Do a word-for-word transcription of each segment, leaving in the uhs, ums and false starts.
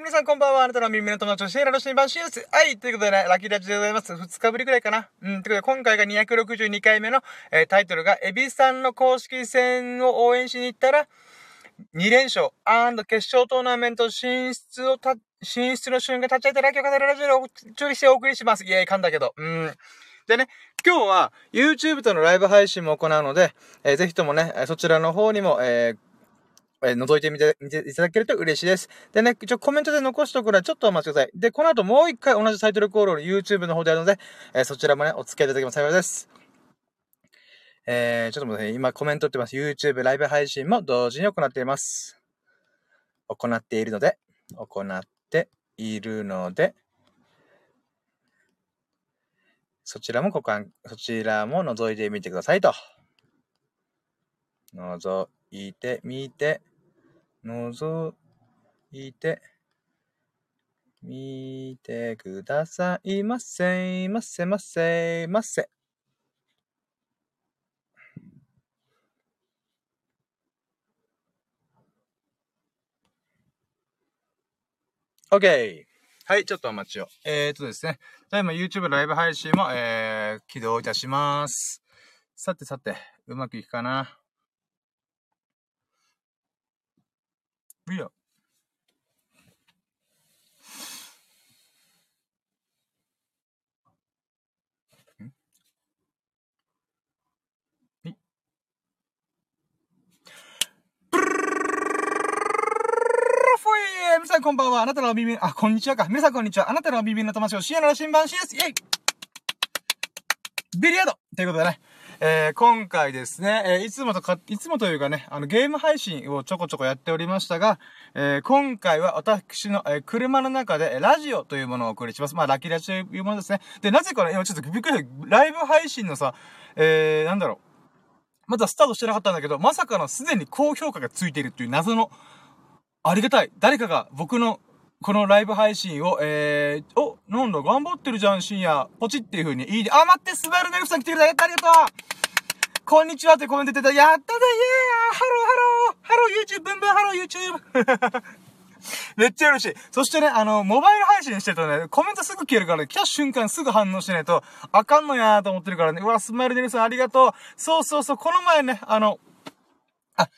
皆さんこんばんは。あなたの耳の友達を教えられる新版新です。はい。ということでね、ラッキーラジでございます。ふつかぶりくらいかな。うん。ということで、今回がにひゃくろくじゅうにかいめの、えー、タイトルが、エビさんの公式戦を応援しに行ったら、に連勝&決勝トーナメント進出をた、進出の瞬間立ち会えたら、今日からラジオでお注意してお送りします。イエーイ、噛んだけど。うん。でね、今日は YouTube とのライブ配信も行うので、えー、ぜひともね、そちらの方にも、えーえー、覗いてみて、見ていただけると嬉しいです。でね、ちょ、コメントで残しておくのはちょっとお待ちください。で、この後もう一回同じタイトルコールを YouTube の方でやるので、えー、そちらもね、お付き合いいただければ幸いです。えー、ちょっと待って、今コメント打ってます。YouTube ライブ配信も同時に行っています。行っているので、行っているので、そちらもご覧、そちらも覗いてみてくださいと。覗いてみて。覗いてみてくださいませませませませ。OK。はい、ちょっとお待ちを。えーっとですね。じゃあ今 YouTube ライブ配信も、えー、起動いたします。さてさて、うまくいくかな。皆さんこんばんは。あなたの耳、あ、こんにちはか。皆さんこんにちは。あなたの耳の友達をシエナの新版シエス。イェイビリヤードということでね。えー、今回ですね、えー、いつもとか、いつもというかね、あの、ゲーム配信をちょこちょこやっておりましたが、えー、今回は私の、えー、車の中で、ラジオというものをお送りします。まあ、ラキラジというものですね。で、なぜかね、今ちょっとびっくりした。ライブ配信のさ、えー、なんだろう。まだスタートしてなかったんだけど、まさかのすでに高評価がついているっていう謎の、ありがたい。誰かが僕の、このライブ配信を、えー、お、なんだ、頑張ってるじゃん、深夜。ポチっていう風に、いいで、あ、待って、スバルネルフさん来てくれた、ありがとうこんにちはってコメント出てた、やったぜ、イエーイハローハローハロー YouTube、ブンブンハロー YouTube めっちゃ嬉しい。そしてね、あの、モバイル配信してるとね、コメントすぐ消えるから、ね、来た瞬間すぐ反応しないと、あかんのやーと思ってるからね、うわ、スバルネルフさんありがとうそうそうそう、この前ね、あの、あ、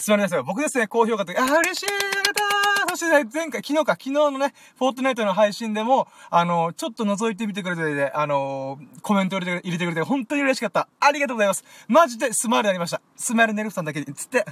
すみません。僕ですね、高評価と、ああ、嬉しいやったーそしてね、前回、昨日か、昨日のね、フォートナイトの配信でも、あのー、ちょっと覗いてみてくれて、ね、あのー、コメント入れて、入れてくれて、本当に嬉しかった。ありがとうございます。マジでスマイルになりました。スマイルネルフさんだけに、つって。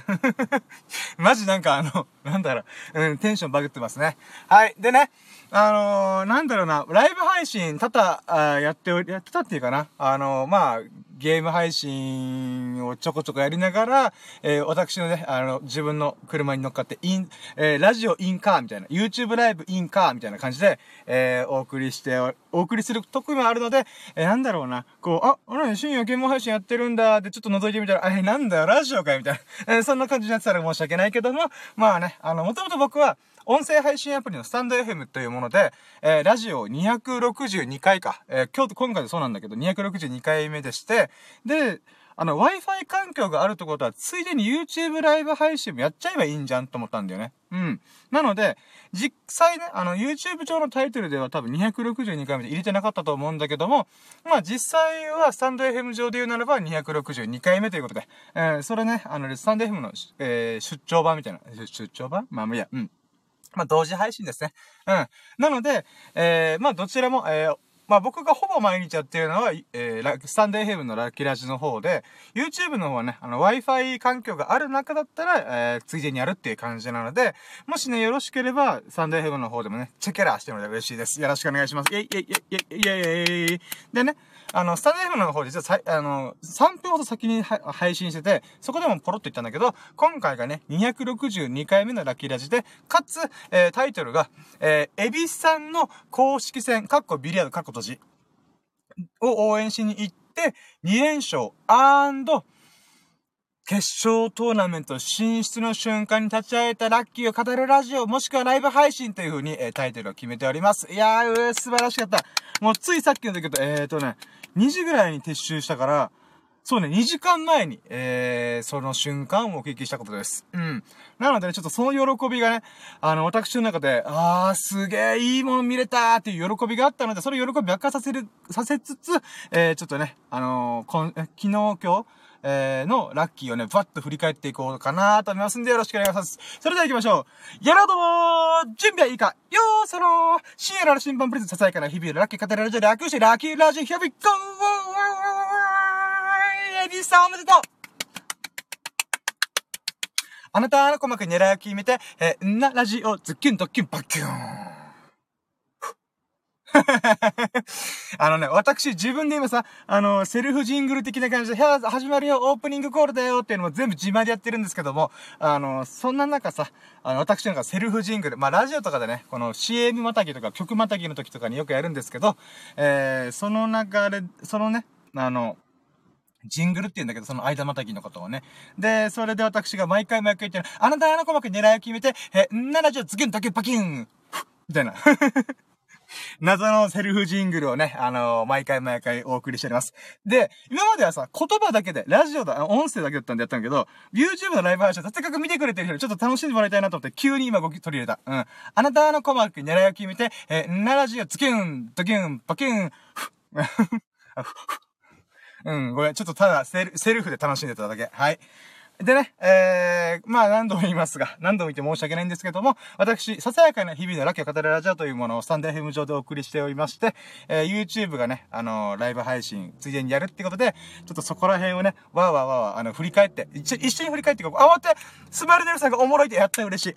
マジなんかあの、なんだろう、うん、テンションバグってますね。はい。でね、あのー、なんだろうな、ライブ配信、ただ、やっており、やってたっていうかな。あのー、まあ、ゲーム配信をちょこちょこやりながら、えー、私のね、あの、自分の車に乗っかって、イン、えー、ラジオインカーみたいな、YouTube ライブインカーみたいな感じで、えー、お送りしてお、お送りする時もあるので、えー、なんだろうな、こう、あ、あれ、深夜ゲーム配信やってるんだ、で、ちょっと覗いてみたら、あれ、なんだよ、ラジオかよ、みたいな、えー、そんな感じになってたら申し訳ないけども、まあね、あの、もともと僕は、音声配信アプリのスタンド エフエム というもので、えー、ラジオにひゃくろくじゅうにかいか、えー、今日と今回でそうなんだけど、にひゃくろくじゅうにかいめでして、で、あの、Wi-Fi 環境があるってことは、ついでに YouTube ライブ配信もやっちゃえばいいんじゃんと思ったんだよね。うん。なので、実際ね、あの、YouTube 上のタイトルでは多分にひゃくろくじゅうにかいめで入れてなかったと思うんだけども、まあ実際はスタンド エフエム 上で言うならばにひゃくろくじゅうにかいめということで、えー、それね、あの、スタンド エフエム の、えー、出張版みたいな、出張版まあ、いや、うん。まあ、同時配信ですね。うん。なので、えー、まあ、どちらも、えー、まあ、僕がほぼ毎日やってるのは、えー、スタンドエフエムのラッキーラジの方で、YouTube の方はね、あの、Wi-Fi 環境がある中だったら、えー、ついでにやるっていう感じなので、もしね、よろしければ、スタンドエフエムの方でもね、チェケラーしてもらえば嬉しいです。よろしくお願いします。イェイイェイイェイイェイイェイ。でね、あの、スタンドエフエムの方で実は、あの、さんぷんほど先に配信してて、そこでもポロッと言ったんだけど、今回がね、にひゃくろくじゅうにかいめのラッキーラジで、かつ、えー、タイトルが、えー、エビさんの公式戦、カッコビリヤード、カッコを応援しに行ってに連勝&決勝トーナメント進出の瞬間に立ち会えたラッキーを語るラジオもしくはライブ配信という風に、えー、タイトルを決めております。いやー素晴らしかった。もうついさっきの時とえーとねにじぐらいに撤収したからそうね、にじかんまえに、えー、その瞬間をお聞きしたことです。うん。なのでね、ちょっとその喜びがね、あの、私の中で、あー、すげー、いいもの見れたーっていう喜びがあったので、その喜びを爆発させる、させつつ、えー、ちょっとね、あのー、こん、昨日、今日、えー、のラッキーをね、バッと振り返っていこうかなーと思いますんで、よろしくお願いします。それでは行きましょう。やろうともー、準備はいいかよー、そのー、深夜の新版プレゼン、ささやかな日々のラッキー語るラジオ、楽して、ラッキーラジオ、Here we go!リスさんおめでとう。あなたの細かい狙いを決めて、えー、なラジオズッキュンドッキュンバッキューンあのね、私自分で今さ、あのー、セルフジングル的な感じで始まるよ、オープニングコールだよっていうのも全部自前でやってるんですけども、あのー、そんな中さ、あの、私なんかセルフジングル、まあ、ラジオとかでね、この シーエム またぎとか曲またぎの時とかによくやるんですけど、えー、その中で、そのね、あの、ジングルって言うんだけど、その間またぎのことをね。で、それで私が毎回毎回言ってる、あなたの細かい狙いを決めて、え、ならじゃあズキュンドキュンパキンみたいな。謎のセルフジングルをね、あのー、毎回毎回お送りしております。で、今まではさ、言葉だけで、ラジオだ、音声だけだったんでやったんだけど、YouTube のライブ配信、せっかく見てくれてる人にちょっと楽しんでもらいたいなと思って、急に今ごき取り入れた。うん。あなたの細かい狙いを決めて、え、ならじゃあズキュンドキュンパキンうん、ごめん。ちょっとただセル、セルフで楽しんでただけ。はい。でね、えー、まあ何度も言いますが、何度も言って申し訳ないんですけども、私、ささやかな日々のラッキーを語るラジオというものをスタンドエフエム上でお送りしておりまして、えー、YouTube がね、あのー、ライブ配信、ついでにやるってことで、ちょっとそこら辺をね、わーわーわーわー、あの、振り返って、一緒に振り返っていこう。あ、待って、スマイルデルさんがおもろいってやったら嬉しい。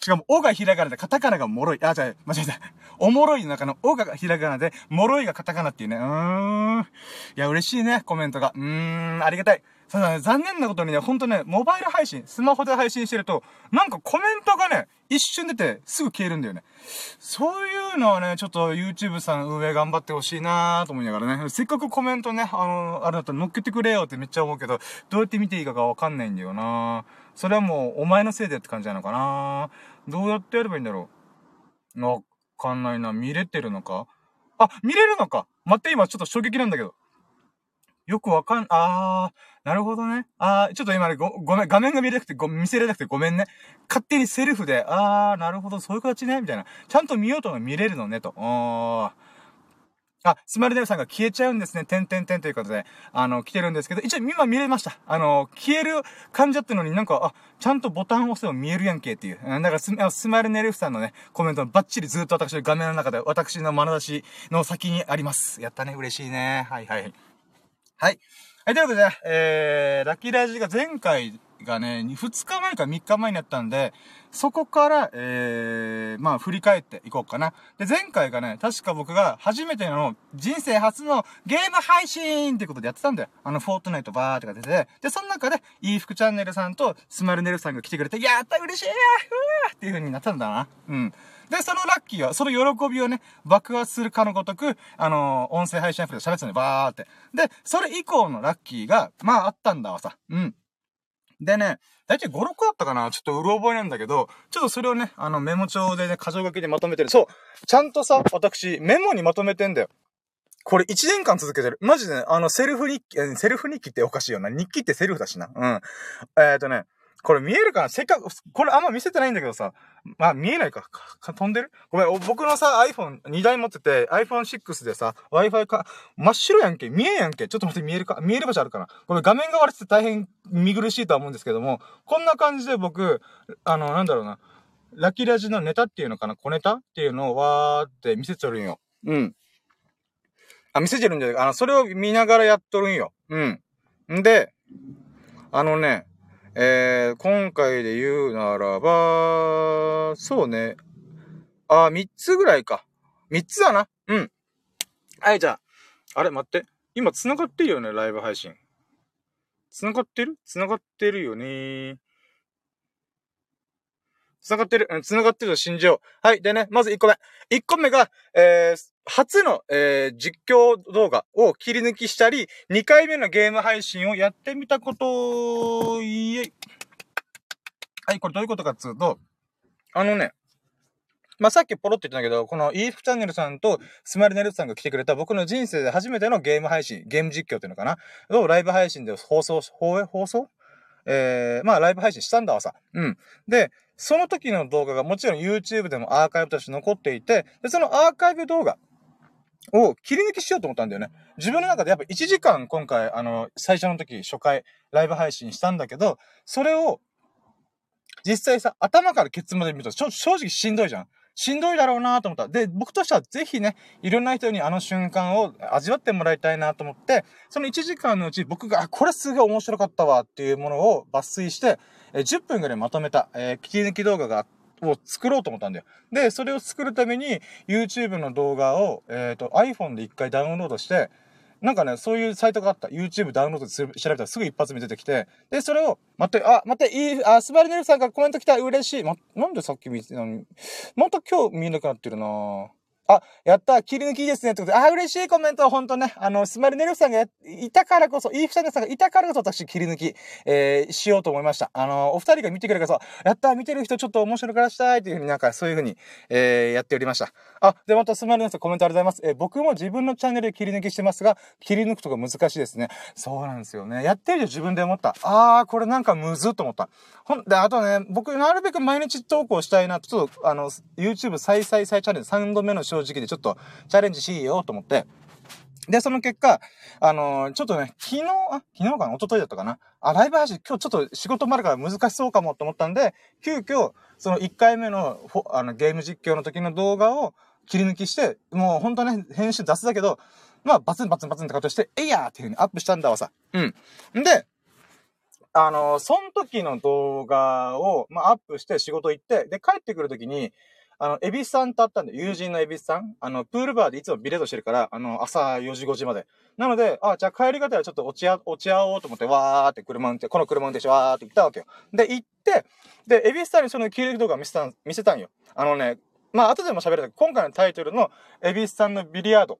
しかも、おがひらがなで、カタカナがもろい。あ、じゃあ、間違えた。おもろいの中のおがひらがなで、もろいがカタカナっていうね。うーん。いや、嬉しいね、コメントが。うーん、ありがたい。ただね、残念なことにね、ほんとね、モバイル配信、スマホで配信してると、なんかコメントがね、一瞬出て、すぐ消えるんだよね。そういうのはね、ちょっと YouTube さん運営頑張ってほしいなーと思いながらね、せっかくコメントね、あの、あれだったら乗っけてくれよってめっちゃ思うけど、どうやって見ていいかがわかんないんだよなー。それはもう、お前のせいでって感じなのかなー。どうやってやればいいんだろう。わかんないな。見れてるのか？あ、見れるのか！待って、今ちょっと衝撃なんだけど。よくわかん、あー、なるほどね。あー、ちょっと今ね、ご、ごめん、画面が見れなくて、ご、見せれなくてごめんね。勝手にセルフで、あー、なるほど、そういう形ね、みたいな。ちゃんと見ようとも見れるのね、と。あー。あ、スマイルデブさんが消えちゃうんですね。てんてんてんということで、あの、来てるんですけど、一応今見れました。あの、消える感じだったのになんか、あ、ちゃんとボタンを押せば見えるやんけっていう。だからス、スマイルネルフさんのね、コメントバッチリずっと私の画面の中で、私の眼差しの先にあります。やったね、嬉しいね。はいはい。はい。はい、ということで、えー、ラッキーラジが前回がね、ふつかまえかみっかまえになったんで、そこから、えー、まあ、振り返っていこうかな。で、前回がね、確か僕が初めての、人生初のゲーム配信ってことでやってたんだよ。あの、フォートナイトバーってか出て、で、その中で、いいふくチャンネルさんとスマイルネルさんが来てくれて、やった嬉しいやーふーっていう風になったんだな。うん。で、そのラッキーは、その喜びをね、爆発するかのごとく、あのー、音声配信アプリで喋ってたんで、バーって。で、それ以降のラッキーが、まあ、あったんだわさ。うん。でね、だいたいご、ろっこだったかな？ちょっとうろ覚えなんだけど、ちょっとそれをね、あの、メモ帳でね、箇条書きでまとめてる。そう！ちゃんとさ、私、メモにまとめてんだよ。これいちねんかん続けてる。マジでね、あの、セルフ日記、セルフ日記っておかしいよな。日記ってセルフだしな。うん。えっとね、これ見えるかな？せっかく、これあんま見せてないんだけどさ、まあ見えないか。か飛んでる？ごめん、僕のさ、アイフォンにだい持ってて、アイフォンシックス でさ、Wi-Fi か、真っ白やんけ。見えんやんけ。ちょっと待って、見えるか？見える場所あるかな？ごめん、画面が割れてて大変見苦しいとは思うんですけども、こんな感じで僕、あの、なんだろうな、ラキラジのネタっていうのかな？小ネタっていうのをわーって見せちゃるんよ。うん。あ、見せてるんじゃないか。あの、それを見ながらやっとるんよ。うん。んで、あのね、えー、今回で言うならば、そうね。あ、三つぐらいか。三つだな。うん。はい、じゃあ。あれ、待って。今、繋がってるよね、ライブ配信。繋がってる？繋がってるよね。繋がってる。うん、繋がってると信じよう。はい。でね、まずいっこめ。いっこめが、えー、初の、えー、実況動画を切り抜きしたり、にかいめのゲーム配信をやってみたこと、いえい。はい、これどういうことかっつうと、あのね、まあ、さっきポロって言ったんだけど、この イーエフ チャンネルさんとスマイルネルさんが来てくれた僕の人生で初めてのゲーム配信、ゲーム実況っていうのかなをライブ配信で放送、放映放送えー、まあ、ライブ配信したんだわさ。うん。で、その時の動画がもちろん YouTube でもアーカイブとして残っていて、で、そのアーカイブ動画を切り抜きしようと思ったんだよね。自分の中でやっぱいちじかん今回、あの、最初の時、初回、ライブ配信したんだけど、それを、実際さ、頭からケツまで見ると、正直しんどいじゃん。しんどいだろうなと思った。で、僕としてはぜひね、いろんな人にあの瞬間を味わってもらいたいなと思って、そのいちじかんのうち僕が、あ、これすごい面白かったわっていうものを抜粋して、じゅっぷんぐらいまとめた、えー、切り抜き動画が、を作ろうと思ったんだよ。で、それを作るために、YouTube の動画を、えっと、iPhone で一回ダウンロードして、なんかね、そういうサイトがあった。YouTube ダウンロードで調べたらすぐ一発目出てきて、で、それを、待って、あ、待って、いい、あ、スバルネルさんからコメント来た、嬉しい。ま、なんでさっき見てたのに、また今日見えなくなってるなぁ。あ、やった、切り抜きいいですね、ってことで、あ、嬉しいコメントはほんとね、あの、スマイルネルフさんがいたからこそ、イーフチャンネルさんがいたからこそ、私、切り抜き、えー、しようと思いました。あの、お二人が見てくれるからさ、やった、見てる人ちょっと面白くらしたい、というふうになんか、そういうふうに、えー、やっておりました。あ、で、またスマイルネルフさんコメントありがとうございます。えー、僕も自分のチャンネルで切り抜きしてますが、切り抜くとか難しいですね。そうなんですよね。やってると自分で思った。あー、これなんかむずっと思った。ほんで、あとね、僕、なるべく毎日投稿したいな、ちょっと、あの、YouTube 再再再チャレンジ、さんどめの正直でちょっとチャレンジしようと思って。で、その結果、あのー、ちょっとね、昨日、あ、昨日かな、一昨日だったかな。あ、ライブ配信、今日ちょっと仕事もあるから難しそうかもと思ったんで、急遽、そのいっかいめの、あの、ゲーム実況の時の動画を切り抜きして、もうほんとね、編集雑だけど、まあ、バツンバツンバツンって形して、えいやーっていう風にアップしたんだわさ。うん。んで、あのー、その時の動画を、まあ、アップして仕事行って、で、帰ってくる時に、あの、エビスさんと会ったんで、友人のエビスさん。あの、プールバーでいつもビレードしてるから、あの、朝よじごじまで。なので、あ、じゃあ帰り方はちょっと落ち合、落ち合おうと思って、わーって車運転、この車運転してわーって行ったわけよ。で、行って、で、エビスさんにその切り抜き動画見せたん、見せたんよ。あのね、まあ、後でも喋るけど、今回のタイトルの、エビスさんのビリヤード。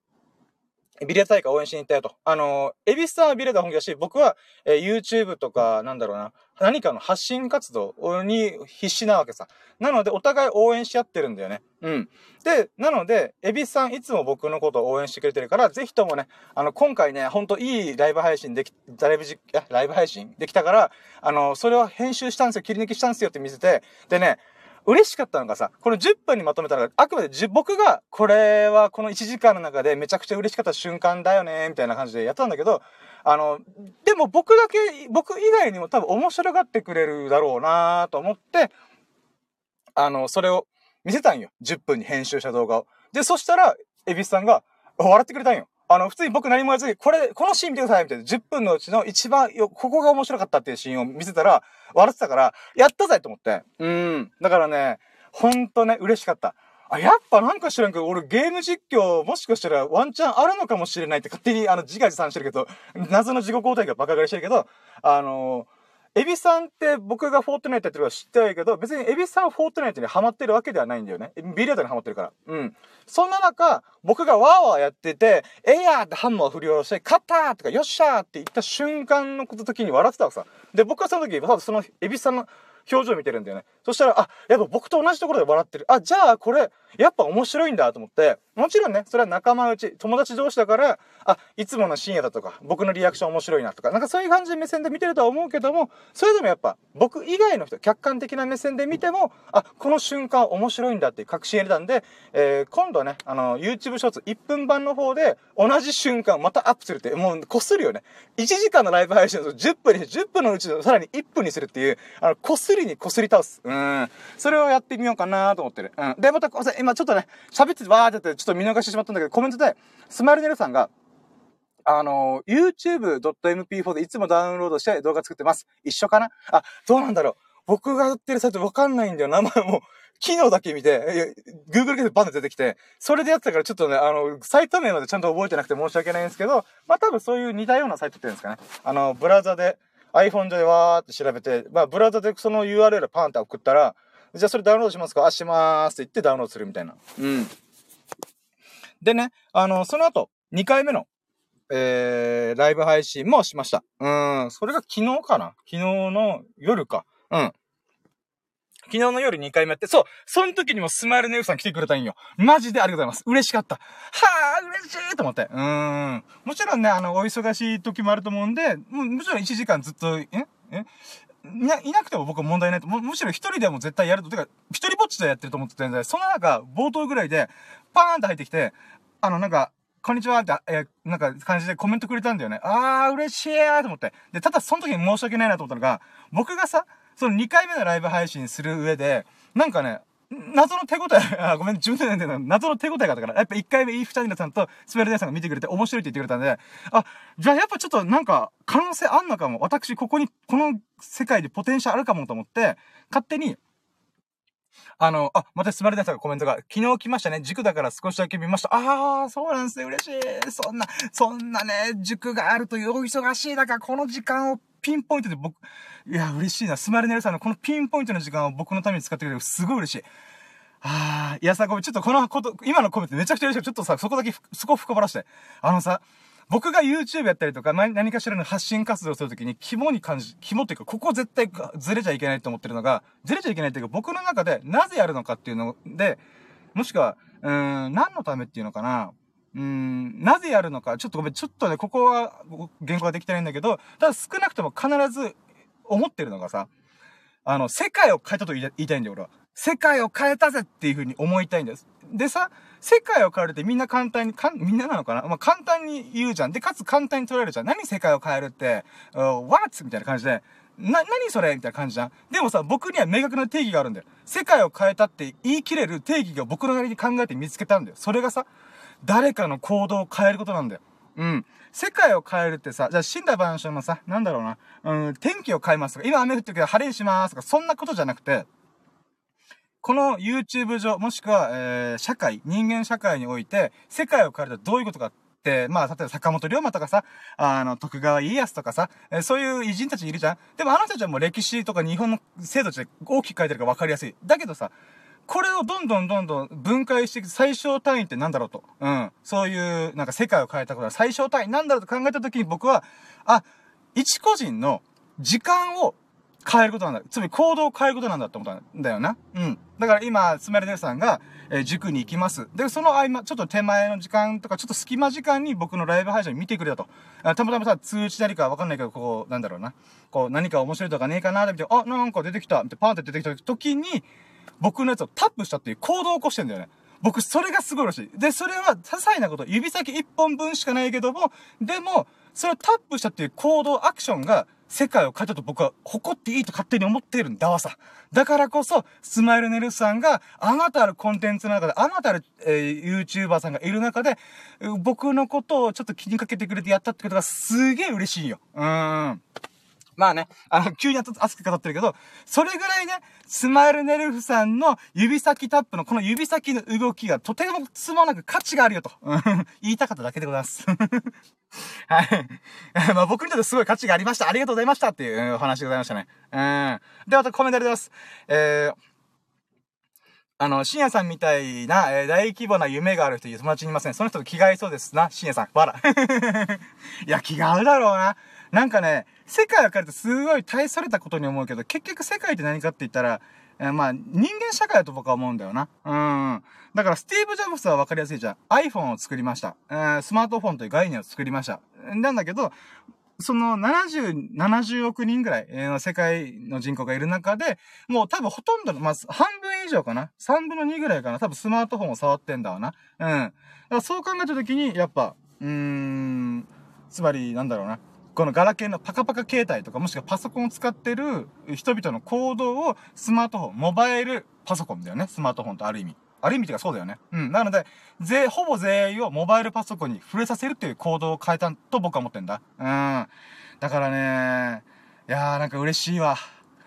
ビリヤード大会応援しに行ったよと。あの、エビスさんはビリヤード本気だし、僕は、えー、YouTube とか、なんだろうな、何かの発信活動に必死なわけさ。なので、お互い応援し合ってるんだよね。うん。で、なので、エビスさんいつも僕のことを応援してくれてるから、ぜひともね、あの、今回ね、ほんといいライブ配信でき、ライブじ、ライブ配信できたから、あの、それを編集したんですよ、切り抜きしたんですよって見せて、でね、嬉しかったのがさ、このじゅっぷんにまとめたのが、あくまで僕が、これはこのいちじかんの中でめちゃくちゃ嬉しかった瞬間だよね、みたいな感じでやったんだけど、あの、でも僕だけ、僕以外にも多分面白がってくれるだろうなと思って、あの、それを見せたんよ。じゅっぷんに編集した動画を。で、そしたら、エビスさんが、笑ってくれたんよ。あの、普通に僕何もやらずに、これ、このシーン見てくださいみたいな。じゅっぷんのうちの一番よ、ここが面白かったっていうシーンを見せたら、笑ってたから、やったぜと思って。うん。だからね、ほんとね、嬉しかった。あ、やっぱなんか知らんけど、俺ゲーム実況、もしかしたらワンチャンあるのかもしれないって勝手に、あの、自画自賛してるけど、謎の自己肯定がバカ狩りしてるけど、あのー、エビさんって僕がフォートナイトやってるから知ってるけど、別にエビさんはフォートナイトにハマってるわけではないんだよね。ビリヤードにハマってるから。うん。そんな中、僕がワーワーやってて、えいやーってハンマーを振り下ろして、勝ったーとか、よっしゃーって言った瞬間のこと時に笑ってたわけさ。で、僕はその時、そのエビさんの表情見てるんだよね。そしたら、あ、やっぱ僕と同じところで笑ってる。あ、じゃあこれ、やっぱ面白いんだと思って、もちろんね、それは仲間内、友達同士だから、あ、いつもの深夜だとか、僕のリアクション面白いなとか、なんかそういう感じで目線で見てるとは思うけども、それでもやっぱ、僕以外の人、客観的な目線で見ても、あ、この瞬間面白いんだっていう確信得たんで、えー、今度はね、あの、YouTube ショーツいっぷんばんの方で、同じ瞬間またアップするって、もうこするよね。いちじかんのライブ配信をじゅっぷんに、じゅっぷんのうちのさらにいっぷんにするっていう、あの、こすりにこすり倒す。うん。それをやってみようかなと思ってる。うん。で、また、今ちょっとね、喋っててわーってやって、ちょっと見逃してしまったんだけど、コメントで、スマイルネルさんが、あの、YouTube.エムピーフォー でいつもダウンロードして動画作ってます。一緒かな？あ、どうなんだろう。僕がやってるサイトわかんないんだよ。名前も、機能だけ見て、Google でバンって出てきて、それでやってたからちょっとね、あの、サイト名までちゃんと覚えてなくて申し訳ないんですけど、まあ、多分そういう似たようなサイトって言うんですかね。あの、ブラウザで、iPhone 上でわーって調べて、まあ、ブラウザでその ユーアールエル パンって送ったら、じゃあそれダウンロードしますか？あ、しまーすって言ってダウンロードするみたいな。うん。でね、あの、その後、にかいめの、えー、ライブ配信もしました。うん。それが昨日かな？昨日の夜か。うん。昨日の夜にかいめやって、そう、その時にもスマイルネフさん来てくれたんよ。マジでありがとうございます。嬉しかった。はぁ、嬉しいと思って。うーん。もちろんね、あの、お忙しい時もあると思うんで、も, もちろんいちじかんずっと、ええい な, いなくても僕は問題ないと。む, むしろ一人でも絶対やると。てか、一人ぼっちでやってると思ってたんで、その中、冒頭ぐらいで、パーンって入ってきて、あの、なんか、こんにちはって、えー、なんか感じでコメントくれたんだよね。あー、嬉しいーと思って。で、ただその時に申し訳ないなと思ったのが、僕がさ、そのにかいめのライブ配信する上で、なんかね、謎の手応え、あ、ごめん、自分で言うんだけど、謎の手応えがあったから、やっぱいっかいめ、イーフチャンネルさんとスペルデーさんが見てくれて面白いって言ってくれたんで、あ、じゃあやっぱちょっとなんか、可能性あんのかも。私、ここに、この世界でポテンシャルあるかもと思って、勝手に、あの、あ、またスマルデンさんがコメントが、昨日来ましたね、塾だから少しだけ見ました。あー、そうなんですね、嬉しい。そんな、そんなね、塾があるというお忙しい中、この時間をピンポイントで僕、いや、嬉しいな。スマルデンさんのこのピンポイントの時間を僕のために使ってくれる、すごい嬉しい。あー、いやさ、ごめん、ちょっとこのこと、今のコメントめちゃくちゃ嬉しい。ちょっとさ、そこだけ、そこ深掘らして。あのさ、僕が YouTube やったりとか、何かしらの発信活動をするときに、肝に感じ、肝っていうか、ここ絶対ずれちゃいけないと思ってるのが、ずれちゃいけないっていうか、僕の中でなぜやるのかっていうので、もしくは、うーん、何のためっていうのかな、うーん、なぜやるのか、ちょっとごめん、ちょっとね、ここは、言語ができてないんだけど、ただ少なくとも必ず思ってるのがさ、あの、世界を変えたと言いたいんだよ、俺は。世界を変えたぜっていうふうに思いたいんです。でさ、世界を変えるってみんな簡単に、かんみんななのかな、まあ、簡単に言うじゃん。で、かつ簡単に捉えるじゃん。何世界を変えるって、what? みたいな感じで、な、何それみたいな感じじゃん。でもさ、僕には明確な定義があるんだよ。世界を変えたって言い切れる定義が僕のなりに考えて見つけたんだよ。それがさ、誰かの行動を変えることなんだよ。うん。世界を変えるってさ、じゃあ、森羅万象のさ、なんだろうな、うん、天気を変えますとか、今雨降ってるけど晴れにしまーすとか、そんなことじゃなくて、この YouTube 上、もしくは、えー、社会、人間社会において、世界を変えるとどういうことかって、まあ、例えば坂本龍馬とかさ、あの、徳川家康とかさ、えー、そういう偉人たちいるじゃん。でもあの人たちはもう歴史とか日本の制度で大きく変えてるから分かりやすい。だけどさ、これをどんどんどんどん分解していく最小単位ってなんだろうと。うん。そういう、なんか世界を変えたことは最小単位なんだろうと考えたときに僕は、あ、一個人の時間を変えることなんだ。つまり行動を変えることなんだって思ったんだよな。うん。だから今、スマイルネフさんが、えー、塾に行きます。で、その合間、ちょっと手前の時間とか、ちょっと隙間時間に僕のライブ配信見てくれたと。あ、たまたまさ、通知なりかわかんないけど、こう、なんだろうな。こう、何か面白いとかねえかなーって見て、あ、なんか出てきたってパーンって出てきた時に、僕のやつをタップしたっていう行動を起こしてんだよね。僕、それがすごいらしい。で、それは、些細なこと、指先一本分しかないけども、でも、それをタップしたっていう行動、アクションが、世界を変えたと僕は誇っていいと勝手に思っているんだわさ。だからこそ、スマイルネフさんが、あなたあるコンテンツの中で、あなたある、えー、YouTuber さんがいる中で、僕のことをちょっと気にかけてくれてやったってことがすげえ嬉しいよ。うーん。まあね、あの、急に熱く語ってるけど、それぐらいね、スマイルネフさんの指先タップのこの指先の動きがとてもつまなく価値があるよと。言いたかっただけでございます。はい。まあ僕にとってすごい価値がありました。ありがとうございましたっていうお話でございましたね。うん。で、またコメントありがとうございます。えー、あの、深夜さんみたいな、えー、大規模な夢がある人、友達にいません、ね。その人と気が合いそうですな、深夜さん。わら。いや、気が合うだろうな。なんかね、世界を変えるとすごい大それたことに思うけど、結局世界って何かって言ったら、えー、まあ、人間社会だと僕は思うんだよな。うん。だから、スティーブ・ジョブズはわかりやすいじゃん。iPhone を作りました。えー、スマートフォンという概念を作りました。なんだけど、そのななじゅう、ななじゅうおくにんぐらいの世界の人口がいる中で、もう多分ほとんどの、まあ、半分以上かな。さんぶんのにぐらいかな。多分スマートフォンを触ってんだわな。うん。だからそう考えたときに、やっぱ、うーん、つまり、なんだろうな。このガラケーのパカパカ携帯とかもしくはパソコンを使ってる人々の行動をスマートフォン、モバイルパソコンだよね。スマートフォンとある意味。ある意味っていうかそうだよね。うん。なので、ぜ、ほぼ全員をモバイルパソコンに触れさせるっていう行動を変えたと僕は思ってんだ。うん。だからね、いやーなんか嬉しいわ。だか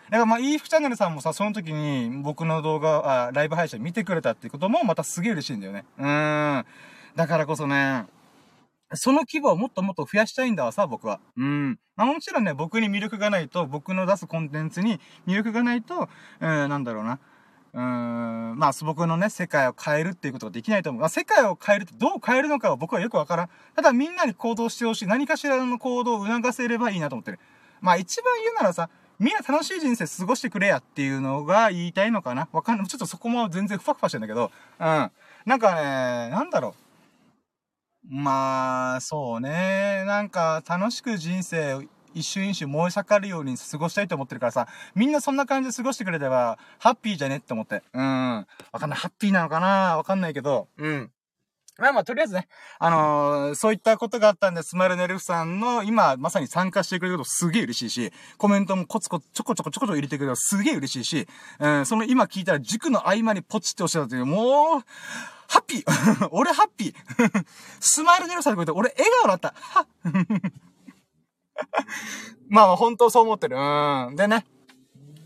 らまあ、イーフチャンネルさんもさ、その時に僕の動画、あ、ライブ配信見てくれたっていうこともまたすげえ嬉しいんだよね。うん。だからこそね、その規模をもっともっと増やしたいんだわさ、僕は。うん。まあもちろんね、僕に魅力がないと、僕の出すコンテンツに魅力がないと、えー、なんだろうな。うーん。まあ、僕のね、世界を変えるっていうことができないと思う。まあ、世界を変えるってどう変えるのかは僕はよくわからん。ただみんなに行動してほしい。何かしらの行動を促せればいいなと思ってる。まあ一番言うならさ、みんな楽しい人生過ごしてくれやっていうのが言いたいのかな。わかんない。ちょっとそこも全然ふわふわしてんだけど、うん。なんかね、なんだろう。まあ、そうね。なんか楽しく人生を一瞬一瞬燃え盛るように過ごしたいと思ってるからさ、みんなそんな感じで過ごしてくれれば、ハッピーじゃねって思って。うん。わかんない。ハッピーなのかなわかんないけど、うん。まあまあ、とりあえずね、あのー、そういったことがあったんで、スマイルネルフさんの今、まさに参加してくれることすげえ嬉しいし、コメントもコツコツ、ちょこちょこちょこちょこ入れてくれることすげえ嬉しいし、うん、その今聞いたら塾の合間にポチって押してたという、もう、ハッピー俺ハッピースマイルネルフさんでこうやって俺笑顔だったはっまあまあ、本当そう思ってる。うん。でね。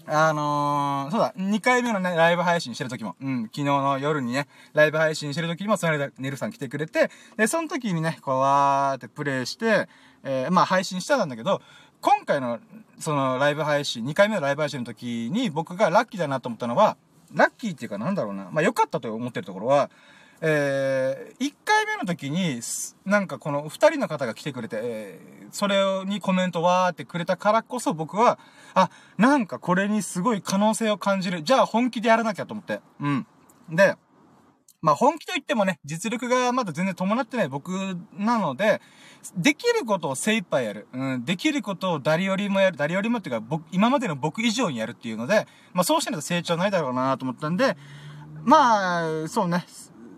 あのー、そうだ、にかいめのね、ライブ配信してる時も、うん、昨日の夜にね、ライブ配信してる時にも、スマイルネルフさん来てくれて、で、その時にね、こう、わーってプレイして、えー、まあ、配信してたんだけど、今回の、その、ライブ配信、にかいめのライブ配信の時に、僕がラッキーだなと思ったのは、ラッキーっていうかなんだろうな、まあ、良かったと思ってるところは、えー、いっかいめの時に、なんかこのふたりの方が来てくれて、えー、それにコメントわーってくれたからこそ僕は、あ、なんかこれにすごい可能性を感じる。じゃあ本気でやらなきゃと思って。うん。で、まあ本気といってもね、実力がまだ全然伴ってない僕なので、できることを精一杯やる。うん、できることを誰よりもやる。誰よりもっていうか、僕、今までの僕以上にやるっていうので、まあそうしないと成長ないだろうなと思ったんで、まあ、そうね。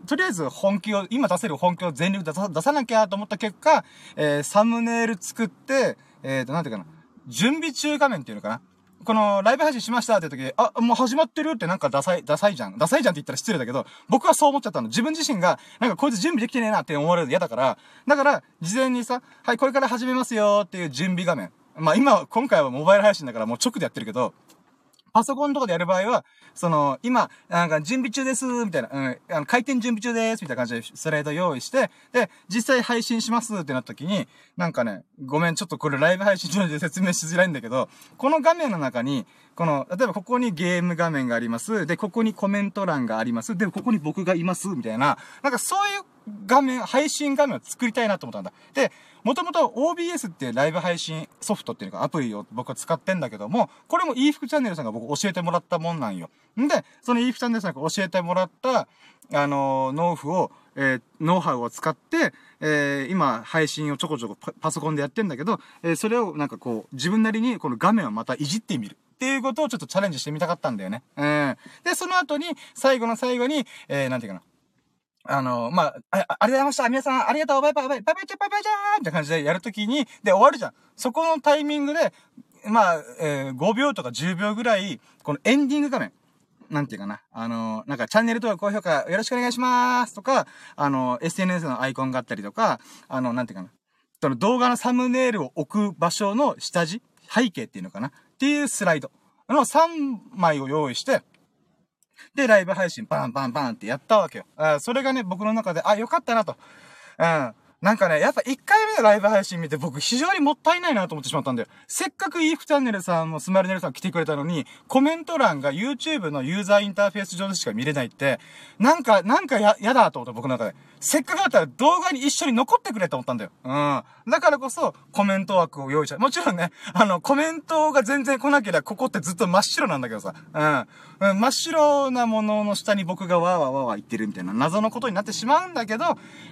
とりあえず本気を、今出せる本気を全力出さ、出さなきゃと思った結果、えー、サムネイル作って、えーと、なんていうかな、準備中画面っていうのかな。この、ライブ配信しましたって時に、あ、もう始まってるってなんかダサい、ダサいじゃん。ダサいじゃんって言ったら失礼だけど、僕はそう思っちゃったの。自分自身が、なんかこいつ準備できてねえなって思われるの嫌だから、だから、事前にさ、はい、これから始めますよっていう準備画面。まあ今、今回はモバイル配信だからもう直でやってるけど、パソコンとかでやる場合は、その、今、なんか準備中です、みたいな、うん、あの回転準備中です、みたいな感じでスライド用意して、で、実際配信しますってなった時に、なんかね、ごめん、ちょっとこれライブ配信中で説明しづらいんだけど、この画面の中に、この、例えばここにゲーム画面があります、で、ここにコメント欄があります、で、ここに僕がいます、みたいな、なんかそういう画面、配信画面を作りたいなと思ったんだ。で、もともと オービーエス ってライブ配信ソフトっていうかアプリを僕は使ってんだけども、これも イーエフ チャンネルさんが僕教えてもらったもんなんよ。んで、その イーエフ チャンネルさんが教えてもらった、あのー、ノウフを、えー、ノウハウを使って、えー、今配信をちょこちょこ パ, パソコンでやってんだけど、えー、それをなんかこう自分なりにこの画面をまたいじってみる。っていうことをちょっとチャレンジしてみたかったんだよね。うん。で、その後に、最後の最後に、えー、なんていうかな。あの、まあ、あ、ありがとうございました。皆さん、ありがとう。バイバイバイバイバイじゃバイバイじゃーんって感じでやるときに、で、終わるじゃん。そこのタイミングで、まあ、えー、ごびょうとかじゅうびょうぐらい、このエンディング画面。なんていうかな。あの、なんかチャンネル登録、高評価よろしくお願いしますとか、あの、エスエヌエス のアイコンがあったりとか、あの、なんていうかな。その動画のサムネイルを置く場所の下地、背景っていうのかな。っていうスライドのさんまいを用意して、で、ライブ配信バンバンバンってやったわけよ。あ、それがね、僕の中で、あ、よかったなと。うん。なんかね、やっぱいっかいめのライブ配信見て僕非常にもったいないなと思ってしまったんだよ。せっかく イーエフ チャンネルさんもスマイルネルフさん来てくれたのに、コメント欄が YouTube のユーザーインターフェース上でしか見れないって、なんか、なんかや、やだと思った僕の中で。せっかくだったら動画に一緒に残ってくれと思ったんだよ。うん。だからこそ、コメント枠を用意した。もちろんね、あの、コメントが全然来なければ、ここってずっと真っ白なんだけどさ。うん。うん、真っ白なものの下に僕がわーわーわーわー言ってるみたいな謎のことになってしまうんだけど、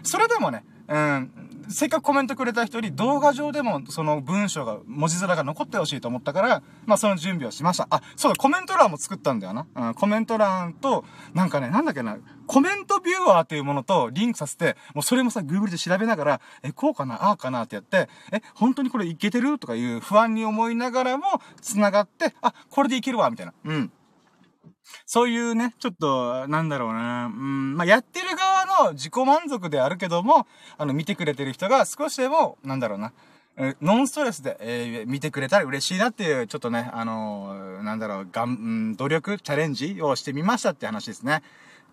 それでもね、うん、せっかくコメントくれた人に動画上でもその文章が、文字面が残ってほしいと思ったから、まあその準備をしました。あ、そうだ、コメント欄も作ったんだよな。うん、コメント欄と、なんかね、なんだっけな、コメントビューアーっていうものとリンクさせて、もうそれもさ、Google で調べながら、え、こうかな、ああかなってやって、え、本当にこれいけてるとかいう不安に思いながらも、繋がって、あ、これでいけるわ、みたいな。うん。そういうね、ちょっと、なんだろうな、うん、まあ、やってる側の自己満足であるけども、あの、見てくれてる人が少しでも、なんだろうな、ノンストレスで、えー、見てくれたら嬉しいなっていう、ちょっとね、あのー、なんだろう、がん、うん、努力、チャレンジをしてみましたって話ですね。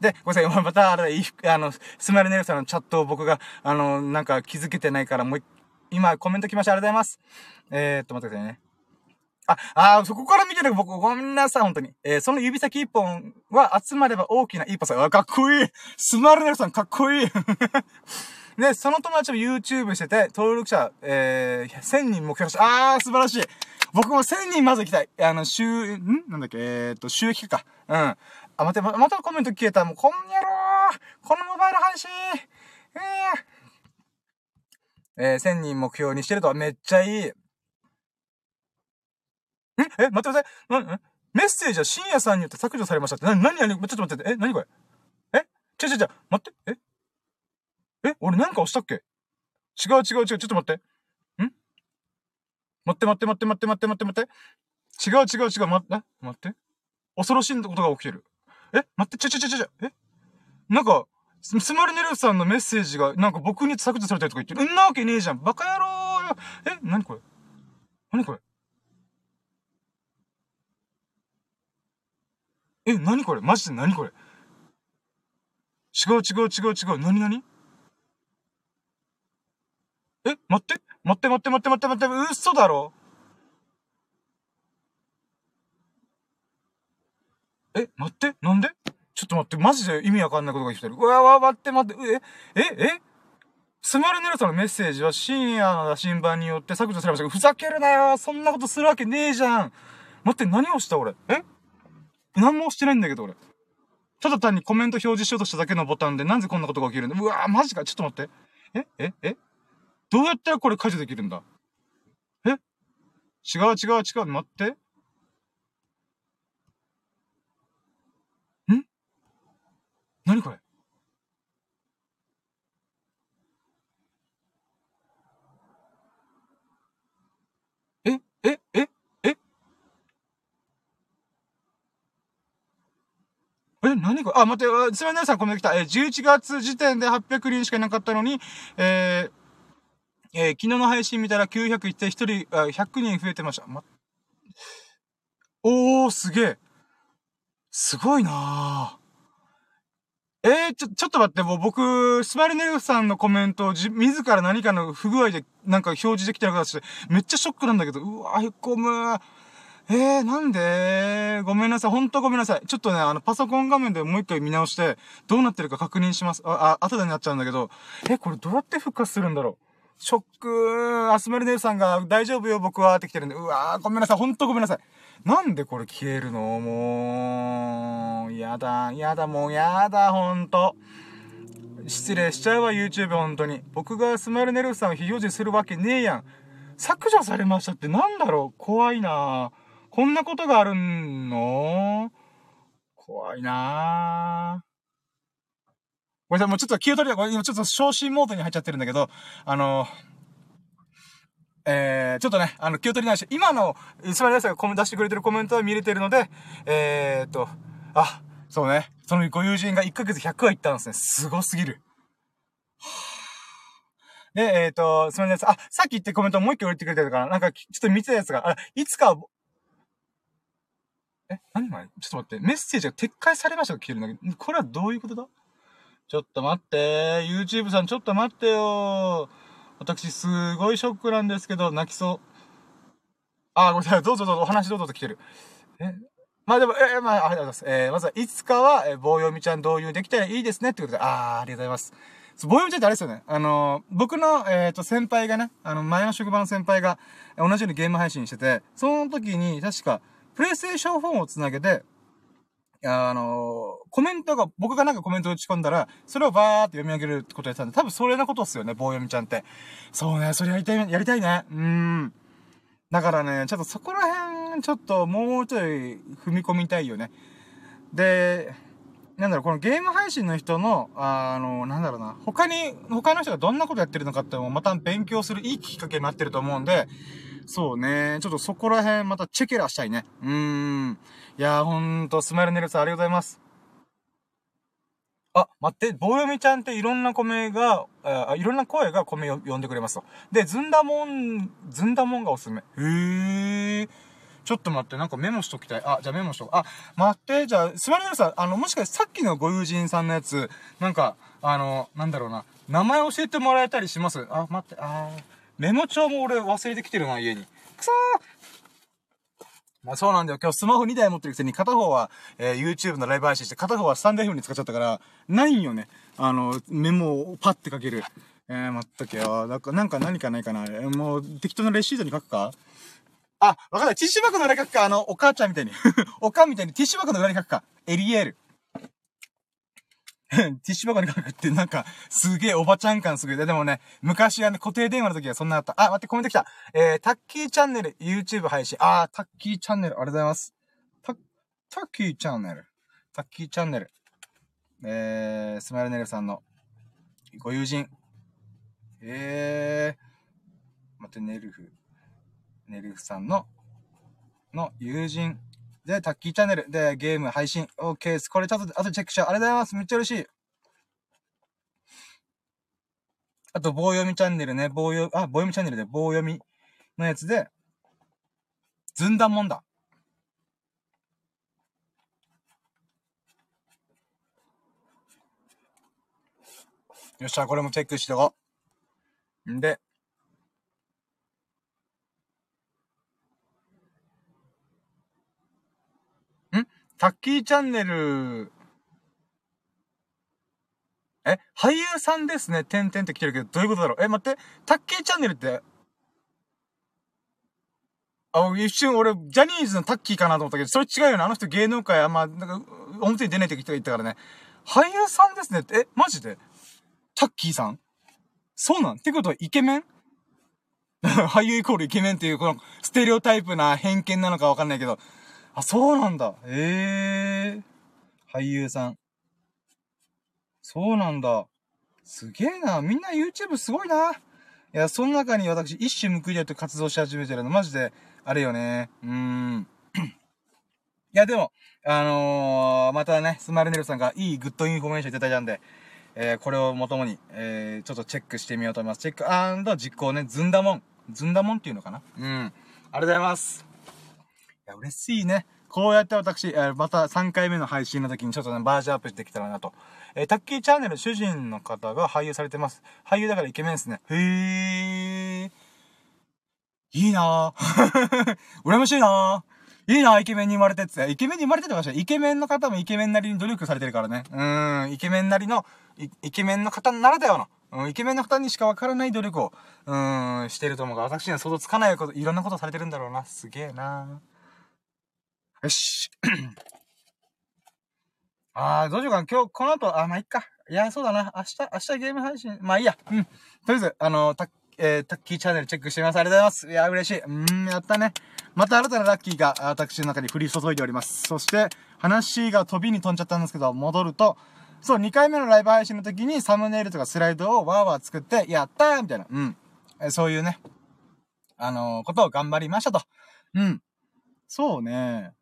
で、ごめんなさい、また、あれ、あの、スマイルネルフさんのチャットを僕が、あの、なんか気づけてないから、もう、今、コメント来ました、ありがとうございます。えー、っと、待ってくださいね。あ、ああ、そこから見てる僕、ごめんなさい、本当に。えー、その指先一本は集まれば大きな一歩さ。あ、かっこいいスマイルネルフさん、かっこいいで、その友達も YouTube してて、登録者、えー、せんにん目標して、あー、素晴らしい。僕もせんにんまず行きたい。あの、週、んなんだっけ、えー、っと、収益化か。うん。あ、待て、ま、またコメント消えた。もう、こんやろー。このモバイル配信。えー、えー、せんにん目標にしてるとはめっちゃいい。んえ、待ってください。な、んメッセージは深夜さんによって削除されましたって。な、なになに、ちょっと待ってて。え、なにこれ。えちょちょちょ、待って。ええ俺なんか押したっけ？違う違う違う。ちょっと待って。ん待って待って待って待って待って待って待って。違う違う違う。ま、え待って。恐ろしいことが起きてる。え待って。ちょちょちょちょ。えなんか、スマイルネルさんのメッセージがなんか僕に削除されたりとか言ってる。うんなわけねえじゃん。バカ野郎ー。えなにこれなにこれえなにこれマジでなにこれ違う違う違う違う。なになにえ待って待って待って待って待って待って嘘だろえ待ってなんでちょっと待ってマジで意味わかんないことが言ってる。うわわ待って待ってえええスマイルネルさんのメッセージは深夜の打診版によって削除されましたけどふざけるなよそんなことするわけねえじゃん待って何をした俺え何もしてないんだけど俺ただ単にコメント表示しようとしただけのボタンでなぜこんなことが起きるんだうわマジかちょっと待ってえええどうやったらこれ解除できるんだえ違う違う違う。待って。ん何これえええええ何これあ、待って。すみません、コメント来た。え、じゅういちがつ時点ではっぴゃくにんしかいなかったのに、えー、えー、昨日の配信見たらきゅうひゃくいってひとり、ひゃくにん増えてました。ま、おー、すげえ。すごいなー。えー、ちょ、ちょっと待って、もう僕、スマイルネルさんのコメントをじ、自ら何かの不具合で、なんか表示できてなくなって、めっちゃショックなんだけど、うわー、へこむー。えー、なんでごめんなさい。ほんとごめんなさい。ちょっとね、あの、パソコン画面でもう一回見直して、どうなってるか確認します。あ、あ、後でになっちゃうんだけど、えー、これどうやって復活するんだろう。ショックー。あ、スマイルネルさんが大丈夫よ、僕はって来てるんで。うわー、ごめんなさい。ほんとごめんなさい。なんでこれ消えるのもう、やだ、やだ、もうやだ、ほんと。失礼しちゃうわ、YouTube、ほんとに。僕がスマイルネルさんを非表示するわけねえやん。削除されましたってなんだろう怖いなー。こんなことがあるの怖いなー。ごめんなさい、もうちょっと気を取りながら、今ちょっと昇進モードに入っちゃってるんだけど、あのー、えー、ちょっとね、あの、気を取りながらして、今の、スマイルネルさんが出してくれてるコメントは見れてるので、えーっと、あ、そうね、そのご友人がいっかげつひゃくはいったんですね。すごすぎる。で、えーっと、スマイルネルさん、あ、さっき言ってコメントもう一回降りてくれてるから、なんか、ちょっと見てたやつが、あれ、いつか、え、何前？ちょっと待って、メッセージが撤回されましたが消えるんだけど、これはどういうことだ？ちょっと待って、YouTube さんちょっと待ってよ。私すごいショックなんですけど、泣きそう。あ、ごめんなさい、どうぞどうぞ、お話どうぞと来てる。えまあでも、え、まあ、ありがとうございます。えー、まずは、いつかは、えー、棒読みちゃん導入できたらいいですね、ってことで、あー、ありがとうございます。棒読みちゃんってあれですよね。あの、僕の、えっと、先輩がね、あの、前の職場の先輩が、同じようにゲーム配信してて、その時に、確か、プレイステーションフォンをつなげて、あのー、コメントが、僕がなんかコメントを打ち込んだら、それをバーって読み上げるってことやってたんで、多分それのことっすよね、棒読みちゃんって。そうね、それやりたい、やりたいね。うーん。だからね、ちょっとそこら辺、ちょっともうちょい踏み込みたいよね。で、なんだろう、このゲーム配信の人の、あのー、なんだろうな、他に、他の人がどんなことやってるのかっていうのをまた勉強するいいきっかけになってると思うんで、そうね。ちょっとそこら辺またチェケラしたいね。うーん。いやーほんと、スマイルネルさんありがとうございます。あ、待って、棒読みちゃんっていろんな米が、あいろんな声が米を呼んでくれますと。で、ずんだもん、ずんだもんがおすすめ。へー。ちょっと待って、なんかメモしときたい。あ、じゃあメモしとこう。あ、待って、じゃあ、スマイルネルさん、あの、もしかしてさっきのご友人さんのやつ、なんか、あの、なんだろうな、名前教えてもらえたりします？あ、待って、あー。メモ帳も俺忘れてきてるな、家に。くそー！まあそうなんだよ。今日スマホにだい持ってるくせに片方は、えー、YouTube のライブ配信して片方はスタンドエフエムに使っちゃったから、ないんよね。あの、メモをパッてかける。えー、待っとけよ。だからなんか何かないかな。もう、適当なレシートに書くか。あ、わかった。ティッシュ箱の裏に書くか。あの、お母ちゃんみたいに。お母みたいにティッシュ箱の裏に書くか。エリエール。ティッシュ箱に書くってなんか、すげえおばちゃん感すごい。でもね、昔あの、固定電話の時はそんなあった。あ、待って、コメント来た。えー、タッキーチャンネル、YouTube 配信。あー、タッキーチャンネル、ありがとうございます。タッ、タッキーチャンネル。タッキーチャンネル。えー、スマイルネルさんの、ご友人。えー、待って、ネルフ。ネルフさんの、の友人。で、タッキーチャンネル。で、ゲーム配信。OK です。これちょっと、あとチェックしちゃう。ありがとうございます。めっちゃ嬉しい。あと、棒読みチャンネルね。棒読み、あ、棒読みチャンネルで、棒読みのやつで、ずんだもんだ。よっしゃ、これもチェックしておこう。んで、タッキーチャンネル、え、俳優さんですね。てんてんって来てるけど、どういうことだろう。え、待って、タッキーチャンネルって、あ、一瞬俺、ジャニーズのタッキーかなと思ったけど、それ違うよね。あの人芸能界あんま、なんか、表に出ないって人が言ったからね。俳優さんですねって、え、マジでタッキーさんそうなんってことはイケメン俳優イコールイケメンっていう、この、ステレオタイプな偏見なのかわかんないけど、あ、そうなんだ。ええー。俳優さん。そうなんだ。すげえな。みんな YouTube すごいな。いや、その中に私、一種報いでやって活動し始めてるの。マジで、あれよね。うーん。いや、でも、あのー、またね、スマイルネルさんがいいグッドインフォメーションいただいたんで、えー、これをもともに、えー、ちょっとチェックしてみようと思います。チェック&実行ね。ずんだもん。ずんだもんっていうのかな。うん。ありがとうございます。いや、嬉しいね。こうやって私、またさんかいめの配信の時にちょっとね、バージョンアップできたらなと。えー、タッキーチャンネル主人の方が俳優されてます。俳優だからイケメンですね。へー。いいなぁ。羨ましいなぁ。いいなぁ、イケメンに生まれてって。イケメンに生まれてって話だ。イケメンの方もイケメンなりに努力されてるからね。うーん、イケメンなりの、イケメンの方ならではの。イケメンの方にしかわからない努力を、うーん、してると思うが、私には想像つかないこと、いろんなことされてるんだろうな。すげーなぁ。よし。あー、どうしようかな。今日、この後、あ、まあ、いっか。いや、そうだな。明日、明日ゲーム配信。まあ、いいや。うん。とりあえず、あの、タッ、えー、タッキーチャンネルチェックしてみます。ありがとうございます。いや、嬉しい。うーん、やったね。また新たなラッキーが、私の中に降り注いでおります。そして、話が飛びに飛んじゃったんですけど、戻ると、そう、にかいめのライブ配信の時に、サムネイルとかスライドをわーわー作って、やったーみたいな。うん。え、そういうね、あのー、ことを頑張りましたと。うん。そうね。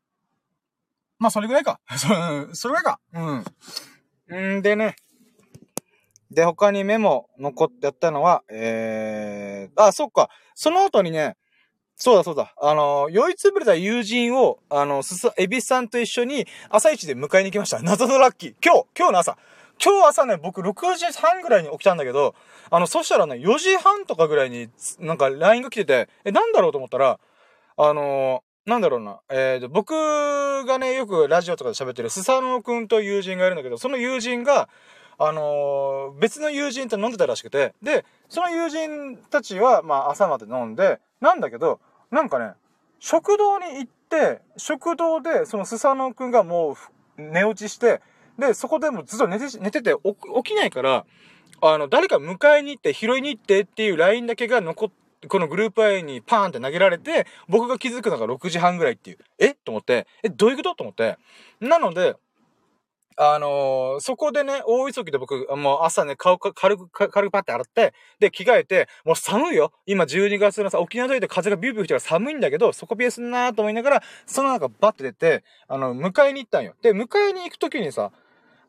まあ、それぐらいか。それ、それぐらいか。うん。んでね。で、他にメモ残ってやったのは、えー、あ、そっか。その後にね、そうだそうだ。あの、酔いつぶれた友人を、あの、すす、エビさんと一緒に朝一で迎えに行きました。謎のラッキー。今日、今日の朝。今日朝ね、僕ろくじはんぐらいに起きたんだけど、あの、そしたらね、よじはんとかぐらいに、なんか ライン が来てて、え、なんだろうと思ったら、あの、なんだろうな。えーと、僕がね、よくラジオとかで喋ってるスサノオくんと友人がいるんだけど、その友人が、あのー、別の友人と飲んでたらしくて、で、その友人たちは、まあ、朝まで飲んで、なんだけど、なんかね、食堂に行って、食堂で、そのスサノオくんがもう、寝落ちして、で、そこでもずっと寝て、寝てて、起きないから、あの、誰か迎えに行って、拾いに行ってっていうラインだけが残って、このグループ A にパーンって投げられて、僕が気づくのがろくじはんぐらいっていう。えと思って、え、どういうことと思って。なので、あのー、そこでね、大急ぎで僕、もう朝ね、顔か軽く、軽くパッて洗って、で、着替えて、もう寒いよ。今じゅうにがつのさ、沖縄といて風がビュービュー来てから寒いんだけど、底冷えすんなーと思いながら、その中バッて出て、あの、迎えに行ったんよ。で、迎えに行くときにさ、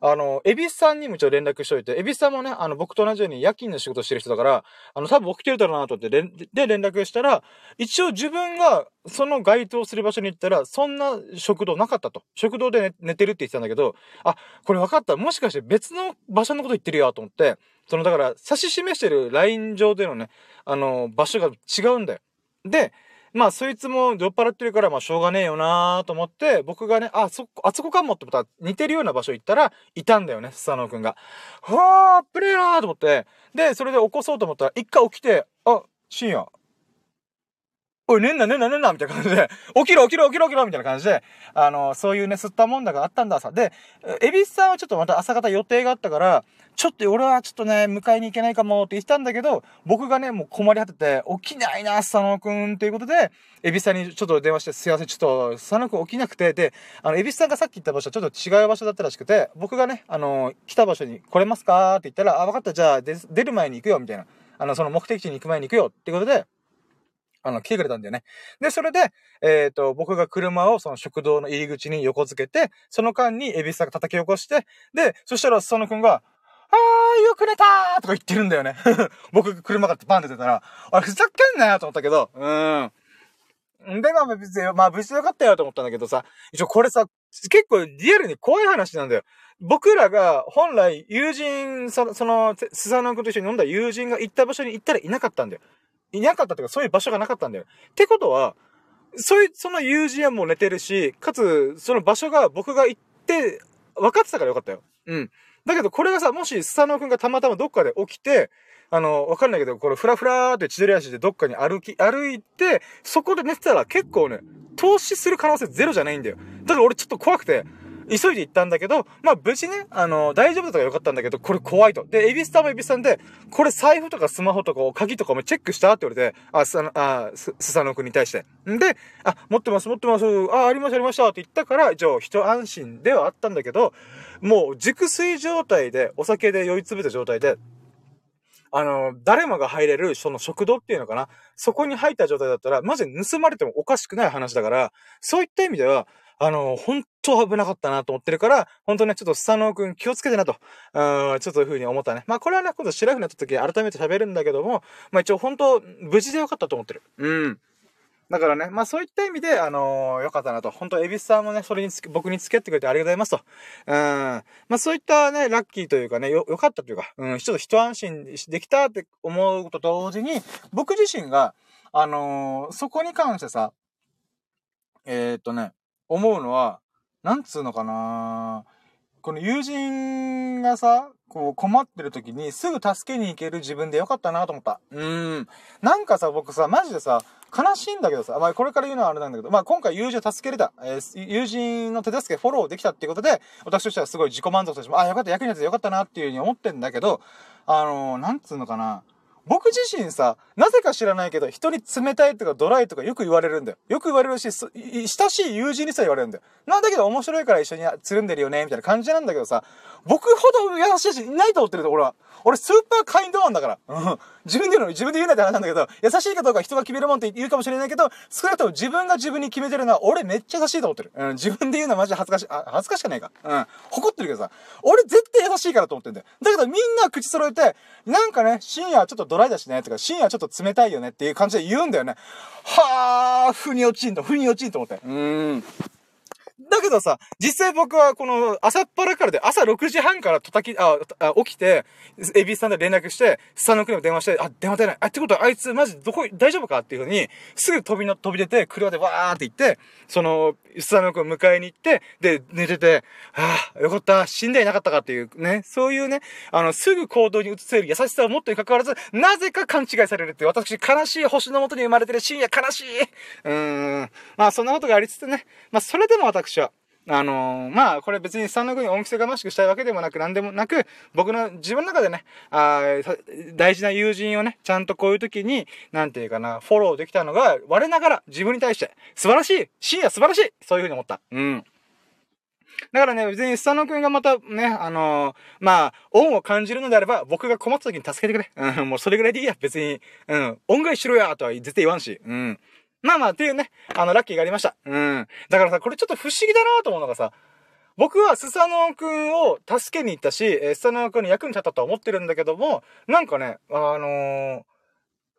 あの、エビスさんにも一応連絡しといて、エビスさんもね、あの、僕と同じように夜勤の仕事してる人だから、あの、多分起きてるだろうなと思って、で、連絡したら、一応自分が、その該当する場所に行ったら、そんな食堂なかったと。食堂で寝てるって言ってたんだけど、あ、これ分かった。もしかして別の場所のこと言ってるやと思って、その、だから、指し示してるライン上でのね、あの、場所が違うんだよ。で、まあそいつも酔っ払ってるからまあしょうがねえよなーと思って、僕がね、あ、そこ、あそこかもって思ったら似てるような場所行ったらいたんだよね、スサノオくんが。はー、プレーなーと思って、でそれで起こそうと思ったら一回起きて、あ、深夜おい、寝んな、寝んな、寝んな、みたいな感じで、起きろ、起きろ、起きろ、起きろ、みたいな感じで、あの、そういうね、吸ったもんだがあったんだ、さ。で、エビスさんはちょっとまた朝方予定があったから、ちょっと俺はちょっとね、迎えに行けないかもって言ってたんだけど、僕がね、もう困り果てて、起きないな、スサノオくんっていうことで、エビスさんにちょっと電話して、すいません、ちょっと、スサノオくん起きなくて、で、あの、エビスさんがさっき言った場所はちょっと違う場所だったらしくて、僕がね、あの、来た場所に来れますかって言ったら、あ、わかった、じゃあ、出る前に行くよ、みたいな。あの、その目的地に行く前に行くよってことで、あの、来てくれたんだよね。で、それで、えっと、僕が車をその食堂の入り口に横付けて、その間にエビスさんが叩き起こして、で、そしたらスサノオくんが、あー、よく寝たーとか言ってるんだよね。僕が車からバンって出たら、あれ、ふざけんなよと思ったけど、うーん。で、まあ別に、まあ無事でよかったよと思ったんだけどさ、一応これさ、結構リアルに怖い話なんだよ。僕らが本来友人、その、その、スサノオくんと一緒に飲んだ友人が行った場所に行ったらいなかったんだよ。いなかったとか、そういう場所がなかったんだよ。ってことは、そういう、その友人はもう寝てるし、かつ、その場所が僕が行って、分かってたからよかったよ。うん。だけど、これがさ、もし、スサノオくんがたまたまどっかで起きて、あの、わかんないけど、これ、ふらふらーって千鳥足でどっかに歩き、歩いて、そこで寝てたら結構ね、投資する可能性ゼロじゃないんだよ。だから俺ちょっと怖くて、急いで行ったんだけど、まあ無事ね、あの、大丈夫だったからよかったんだけど、これ怖いと。で、エビスさんもエビスさんで、これ財布とかスマホとか鍵とかもチェックしたって言われて、あ、す、あ、す、スサノオくんに対して。んで、あ、持ってます、持ってます、あ、ありました、ありましたって言ったから、一応一安心ではあったんだけど、もう熟睡状態で、お酒で酔いつぶれた状態で、あの、誰もが入れる、その食堂っていうのかな。そこに入った状態だったら、マジで盗まれてもおかしくない話だから、そういった意味では、あの、本当危なかったなと思ってるから、本当ね、ちょっとスサノオくん気をつけてなと、うん、ちょっというふうに思ったね。まあこれはね、今度白くなった時改めて喋るんだけども、まあ一応本当、無事でよかったと思ってる。うん。だからね、まあそういった意味で、あのー、よかったなと。本当エビスさんもね、それにつき、僕に付き合ってくれてありがとうございますと。うん。まあそういったね、ラッキーというかね、よ、よかったというか、うん、ちょっと一安心できたって思うと同時に、僕自身が、あのー、そこに関してさ、えー、っとね、思うのは、なんつうのかな、この友人がさ、こう困ってる時にすぐ助けに行ける自分でよかったなと思った。うん。なんかさ、僕さ、マジでさ、悲しいんだけどさ、まあこれから言うのはあれなんだけど、まあ今回友人を助けれた、えー、友人の手助けフォローできたっていうことで、私としてはすごい自己満足としても、あ、よかった、役に立ててよかったなっていう風に思ってんだけど、あのー、なんつうのかな。僕自身さ、なぜか知らないけど、人に冷たいとかドライとかよく言われるんだよ。よく言われるし、親しい友人にさ言われるんだよ。なんだけど面白いから一緒につるんでるよね、みたいな感じなんだけどさ、僕ほど優しい人いないと思ってると、俺は。俺スーパーカインドマンだから。自分で言うの、自分で言うなって話なんだけど、優しいかどうか人が決めるもんって言うかもしれないけど、少なくとも自分が自分に決めてるのは、俺めっちゃ優しいと思ってる。うん、自分で言うのはマジで恥ずかしい。あ、恥ずかしくないか。うん。誇ってるけどさ、俺絶対優しいからと思ってんだよ。だけどみんな口揃えて、なんかね、深夜ちょっとドライドライだしねとか、深夜ちょっと冷たいよねっていう感じで言うんだよね。はぁー、腑に落ちんと、腑に落ちんと思って。うーん。だけどさ、実際僕はこの朝っぱらからで、朝ろくじはんから叩き、あ、あ起きて、エビスさんで連絡して、スサノオくんにも電話して、あ、電話出ない。あ、ってことはあいつマジどこ、大丈夫かっていうふうに、すぐ飛びの、飛び出て、車でわーって行って、その、スサノオくん迎えに行って、で、寝てて、ああ、よかった、死んでいなかったかっていうね、そういうね、あの、すぐ行動に移せる優しさを持ってに関わらず、なぜか勘違いされるっていう、私、悲しい星の下に生まれてる深夜悲しい。うーん。まあ、そんなことがありつつね、まあ、それでも私、私はあのー、まあこれ別にスサノオくんに恩着せがましくしたいわけでもなく、なんでもなく、僕の自分の中でね、あ大事な友人をね、ちゃんとこういう時になんていうかな、フォローできたのが我ながら自分に対して素晴らしい、深夜素晴らしい、そういう風に思った。うん。だからね、別にスサノオくんがまたね、あのー、まあ、恩を感じるのであれば、僕が困った時に助けてくれ、うん、もうそれぐらいでいいや、別に、うん、恩返ししろやとは絶対言わんし、うん、まあまあっていうね、あの、ラッキーがありました。うん。だからさ、これちょっと不思議だなと思うのがさ、僕はスサノオくんを助けに行ったし、えー、スサノオくんの役に立ったとは思ってるんだけども、なんかね、あのー、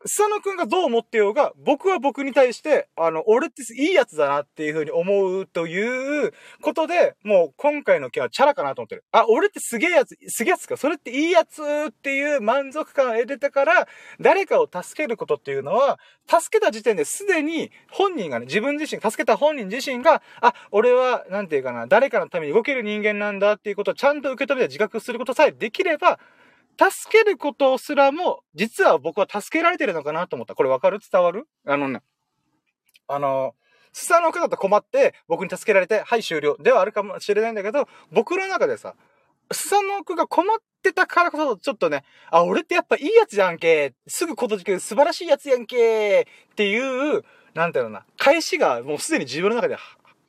草野くんがどう思ってようが、僕は僕に対して、あの、俺っていいやつだなっていう風に思うということで、もう今回の件はチャラかなと思ってる。あ、俺ってすげえやつ、すげえやつか、それっていいやつっていう満足感を得てたから、誰かを助けることっていうのは、助けた時点ですでに本人がね、自分自身、助けた本人自身が、あ、俺は、なんていうかな、誰かのために動ける人間なんだっていうことをちゃんと受け止めて自覚することさえできれば、助けることすらも、実は僕は助けられてるのかなと思った。これわかる？伝わる？あのね、あの、スサノオカだと困って、僕に助けられて、はい終了ではあるかもしれないんだけど、僕の中でさ、スサノオカが困ってたからこそ、ちょっとね、あ、俺ってやっぱいいやつじゃんけ、すぐことじける素晴らしいやつやんけ、っていう、なんていうのな、返しがもうすでに自分の中で、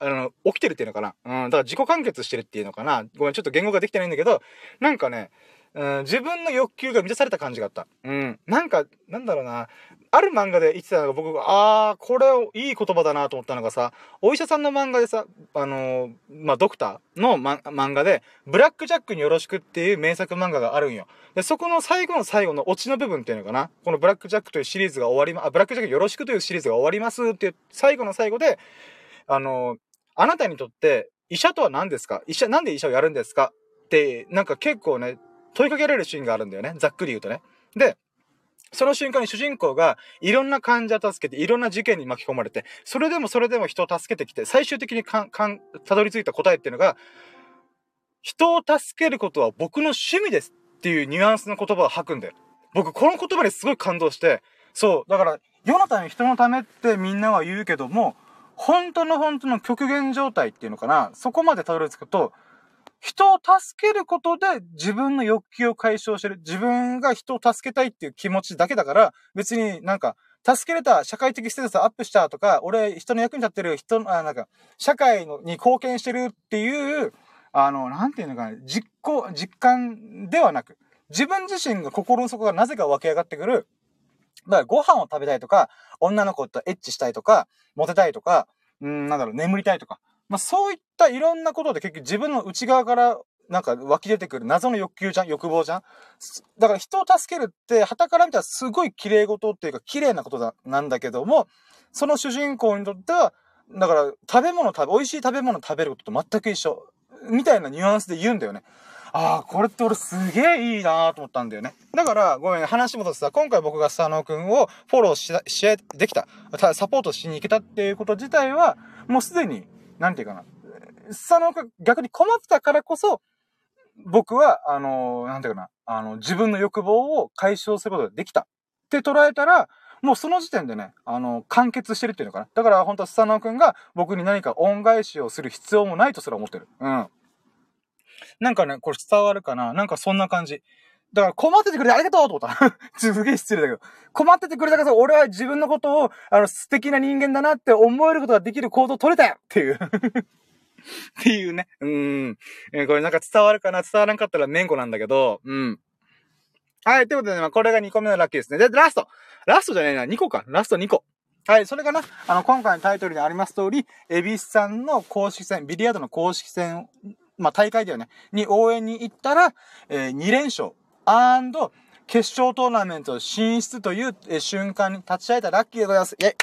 あの、起きてるっていうのかな。うん、だから自己完結してるっていうのかな。ごめん、ちょっと言語ができてないんだけど、なんかね、うん、自分の欲求が満たされた感じがあった。うん。なんか、なんだろうな。ある漫画で言ってたのが僕が、あー、これいい言葉だなと思ったのがさ、お医者さんの漫画でさ、あのー、まあ、ドクターの、ま、漫画で、ブラックジャックによろしくっていう名作漫画があるんよ。で、そこの最後の最後のオチの部分っていうのかな。このブラックジャックというシリーズが終わりま、あ、ブラックジャックよろしくというシリーズが終わりますっていう、最後の最後で、あのー、あなたにとって医者とは何ですか？医者、なんで医者をやるんですか？って、なんか結構ね、問いかけられるシーンがあるんだよね。ざっくり言うとね。で、その瞬間に主人公がいろんな患者を助けて、いろんな事件に巻き込まれて、それでもそれでも人を助けてきて、最終的にかん、かん、たどり着いた答えっていうのが、人を助けることは僕の趣味ですっていうニュアンスの言葉を吐くんだよ。僕、この言葉にすごい感動して、そう、だから、世のため、人のためってみんなは言うけども、本当の本当の極限状態っていうのかな、そこまでたどり着くと、人を助けることで自分の欲求を解消してる。自分が人を助けたいっていう気持ちだけだから、別になんか、助けれた、社会的ステータスアップしたとか、俺、人の役に立ってる、人の、あ、なんか、社会に貢献してるっていう、あの、なんていうのかな、実行、実感ではなく、自分自身が心の底がなぜか湧き上がってくる。だから、ご飯を食べたいとか、女の子とエッチしたいとか、モテたいとか、うん、なんだろう、眠りたいとか。まあそういったいろんなことで結局自分の内側からなんか湧き出てくる謎の欲求じゃん、欲望じゃん。だから人を助けるって傍から見たらすごい綺麗事っていうか綺麗なことだなんだけども、その主人公にとっては、だから食べ物食べ、美味しい食べ物食べることと全く一緒。みたいなニュアンスで言うんだよね。ああ、これって俺すげえいいなーと思ったんだよね。だから、ごめん、話戻すさ、今回僕がスサノオくんをフォローし、し、できた、サポートしに行けたっていうこと自体は、もうすでに、なんていうかな。スサノオが逆に困ってたからこそ、僕は、あのー、なんていうかな。あの、自分の欲望を解消することができた。って捉えたら、もうその時点でね、あのー、完結してるっていうのかな。だから本当はスサノオくんが僕に何か恩返しをする必要もないとすら思ってる。うん。なんかね、これ伝わるかな？なんかそんな感じ。だから困っててくれてありがとうと思った。すげえ失礼だけど。困っててくれたから俺は自分のことを、あの、素敵な人間だなって思えることができる行動を取れたよっていう。っていうね。うん。これなんか伝わるかな？伝わらんかったらめんこなんだけど。うん。はい。ということでね、まあ、これがにこめのラッキーですね。で、ラスト。ラストじゃないな。にこか。ラストにこ。はい、それかな。あの、今回のタイトルにあります通り、エビスさんの公式戦、ビリヤードの公式戦、まあ、大会だよね。に応援に行ったら、えー、にれんしょう。アンド、決勝トーナメント進出という瞬間に立ち会えたラッキーでございます。イェイ！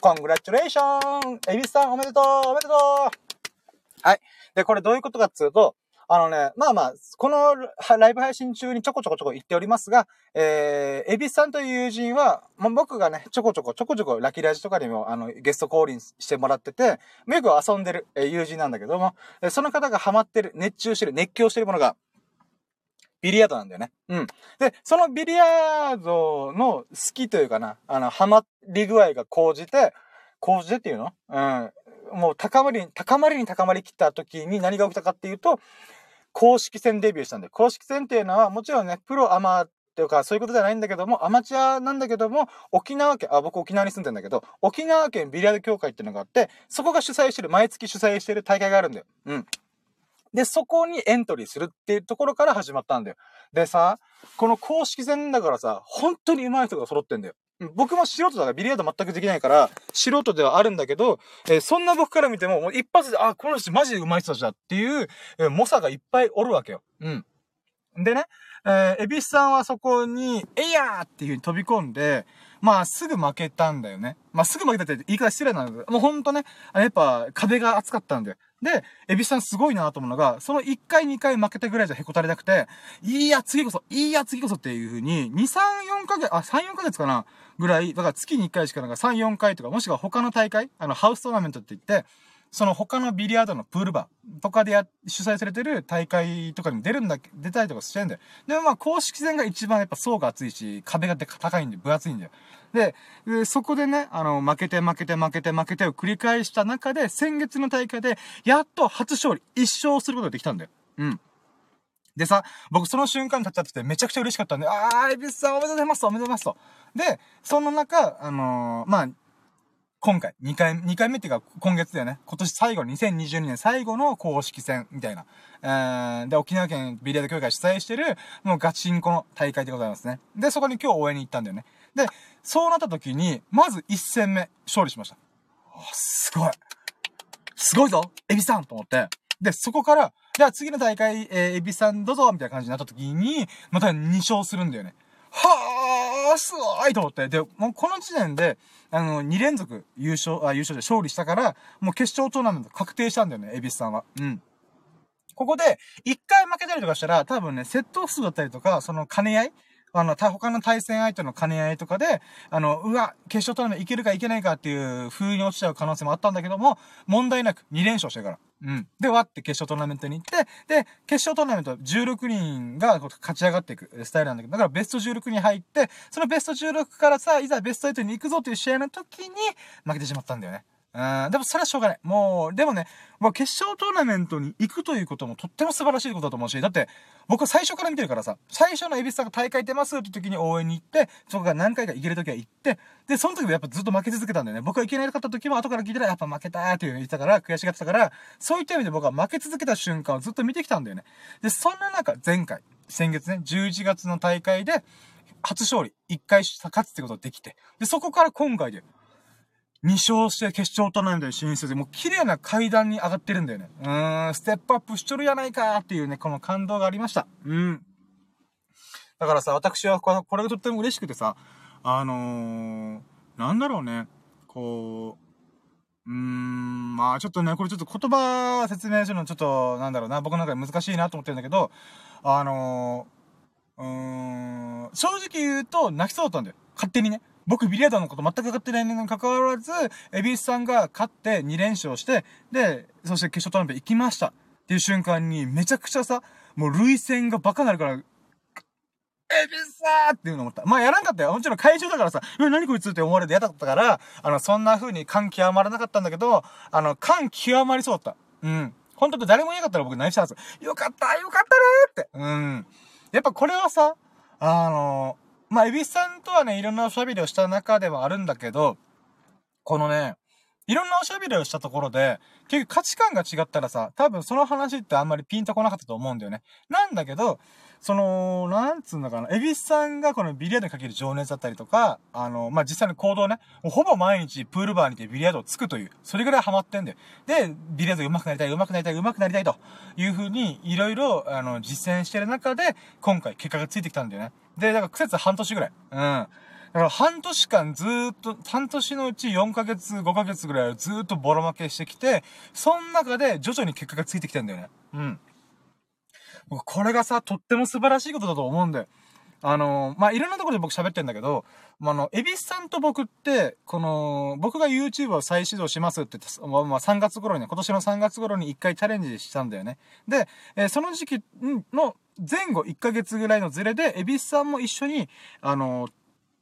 コングラチュレーション！エビスさんおめでとうおめでとうはい。で、これどういうことかっていうと、あのね、まあまあ、このライブ配信中にちょこちょこちょこ言っておりますが、えー、エビスさんという友人は、もう僕がね、ちょこちょこちょこちょこラキラジとかにも、あの、ゲスト降臨してもらってて、よく遊んでる友人なんだけども、その方がハマってる、熱中してる、熱狂してるものが、ビリヤードなんだよね。うん。で、そのビリヤードの好きというかな、あの、ハマり具合が高じて、高じてっていうの？うん。もう高まりに、高まりに高まりきった時に何が起きたかっていうと、公式戦デビューしたんだよ。公式戦っていうのは、もちろんね、プロアマというか、そういうことじゃないんだけども、アマチュアなんだけども、沖縄県、あ、僕沖縄に住んでんだけど、沖縄県ビリヤード協会っていうのがあって、そこが主催してる、毎月主催してる大会があるんだよ。うん。で、そこにエントリーするっていうところから始まったんだよ。でさ、この公式戦だからさ、本当に上手い人が揃ってんだよ。僕も素人だから、ビリヤード全くできないから、素人ではあるんだけど、えー、そんな僕から見ても、もう一発で、あ、この人マジで上手い人たちだっていう、えー、猛者がいっぱいおるわけよ。うん。でね、えー、エビスさんはそこに、えいやーっていう風に飛び込んで、まあ、すぐ負けたんだよね。まあ、すぐ負けたって言い方失礼なんだけど、もうほんとね、やっぱ壁が厚かったんだよ。で、エビスさんすごいなと思うのが、そのいっかいにかい負けたぐらいじゃへこたれなくて、いいや、次こそ、いいや、次こそっていう風に、に、さん、よんかげつ、あ、さん、よんかげつかなぐらい、だから月にいっかいしかなんかさん、よんかいとか、もしくは他の大会、あの、ハウストーナメントって言って、その他のビリヤードのプールバーとかでや、主催されてる大会とかにも出るんだ、出たりとかしてんだよ。でもまあ公式戦が一番やっぱ層が厚いし、壁が高いんで分厚いんだよ。で、でそこでね、あの、負けて負けて負けて負けてを繰り返した中で、先月の大会で、やっと初勝利、一勝することができたんだよ。うん。でさ、僕その瞬間に立っちゃっててめちゃくちゃ嬉しかったんで、あー、エビスさんおめでとうございます、おめでとうございますと。で、その中、あのー、まあ、今回、にかい、にかいめっていうか、今月だよね。今年最後、にせんにじゅうにねん最後の公式戦、みたいな。えー、で、沖縄県ビリヤード協会主催してる、もうガチンコの大会でございますね。で、そこに今日応援に行ったんだよね。で、そうなった時に、まずいち戦目、勝利しました。お、すごい。すごいぞエビさんと思って。で、そこから、じゃあ次の大会、えー、エビさんどうぞみたいな感じになった時に、またに勝するんだよね。はぁー、すごいと思って。で、もうこの時点で、あの、に連続優勝、あ、優勝で勝利したから、もう決勝トーナメント確定したんだよね、エビスさんは。うん。ここで、いっかい負けたりとかしたら、多分ね、セットオフ数だったりとか、その兼ね合いあの、他の対戦相手の兼ね合いとかで、あの、うわ、決勝トーナメントいけるかいけないかっていう風に落ちちゃう可能性もあったんだけども、問題なくに連勝してるから。うん。で、わって決勝トーナメントに行って、で、決勝トーナメントじゅうろくにんが勝ち上がっていくスタイルなんだけど、だからベストじゅうろくに入って、そのベストじゅうろくからさ、いざベストはちに行くぞという試合の時に負けてしまったんだよね。うん。でもそれはしょうがない。もう、でもね、もう決勝トーナメントに行くということもとっても素晴らしいことだと思うし、だって、僕は最初から見てるからさ、最初のエビスさんが大会出ますって時に応援に行って、そこが何回か行ける時は行って、で、その時もやっぱずっと負け続けたんだよね。僕が行けなかった時も後から聞いたらやっぱ負けたーっていうの言ってたから、悔しがってたから、そういった意味で僕は負け続けた瞬間をずっと見てきたんだよね。で、そんな中、前回、先月ね、じゅういちがつの大会で、初勝利、いっかい勝つってことができて、で、そこから今回で、に勝して決勝トーナメントに進出で、もう綺麗な階段に上がってるんだよね。うーん、ステップアップしとるやないかーっていうね、この感動がありました。うん。だからさ、私はこれがとっても嬉しくてさ、あのー、なんだろうね、こう、うーん、まあちょっとね、これちょっと言葉説明するのちょっと、なんだろうな、僕の中で難しいなと思ってるんだけど、あのー、うーん、正直言うと泣きそうだったんだよ。勝手にね。僕、ビリヤードのこと全く分かってないにもかかわらず、エビスさんが勝ってに連勝して、で、そして決勝トーナメント行きました。っていう瞬間に、めちゃくちゃさ、もう涙腺がバカになるから、エビスさーっていうの思った。まあ、やらんかったよ。もちろん会場だからさ、え、何こいつって思われて嫌だったから、あの、そんな風に感極まらなかったんだけど、あの、感極まりそうだった。うん。本当に誰もいなかったら僕泣いちゃうはず。よかった、よかったねーって。うん。やっぱこれはさ、あのー、まあ、エビスさんとはね、いろんなおしゃべりをした中ではあるんだけど、このね、いろんなおしゃべりをしたところで、結局価値観が違ったらさ、多分その話ってあんまりピンとこなかったと思うんだよね。なんだけど、その、なんつうんだかな、エビスさんがこのビリヤードにかける情熱だったりとか、あの、まあ、実際の行動ね、ほぼ毎日プールバーにてビリヤードをつくという、それぐらいハマってんだよ。で、ビリヤード上手くなりたい、上手くなりたい、上手くなりたいという風に、いろいろ、あの、実践してる中で、今回結果がついてきたんだよね。で、だから苦節半年ぐらい。うん。だから半年間ずーっと、半年のうちよんかげつ、ごかげつぐらいをずーっとボロ負けしてきて、その中で徐々に結果がついてきたんだよね。うん。僕、これがさ、とっても素晴らしいことだと思うんだよ。あのー、まあ、いろんなところで僕喋ってるんだけど、まあ、あの、エビスさんと僕って、この、僕が YouTube を再始動しますって言って、まあ、さんがつ頃にね、今年のさんがつ頃にいっかいチャレンジしたんだよね。で、えー、その時期の前後いっかげつぐらいのズレで、エビスさんも一緒に、あのー、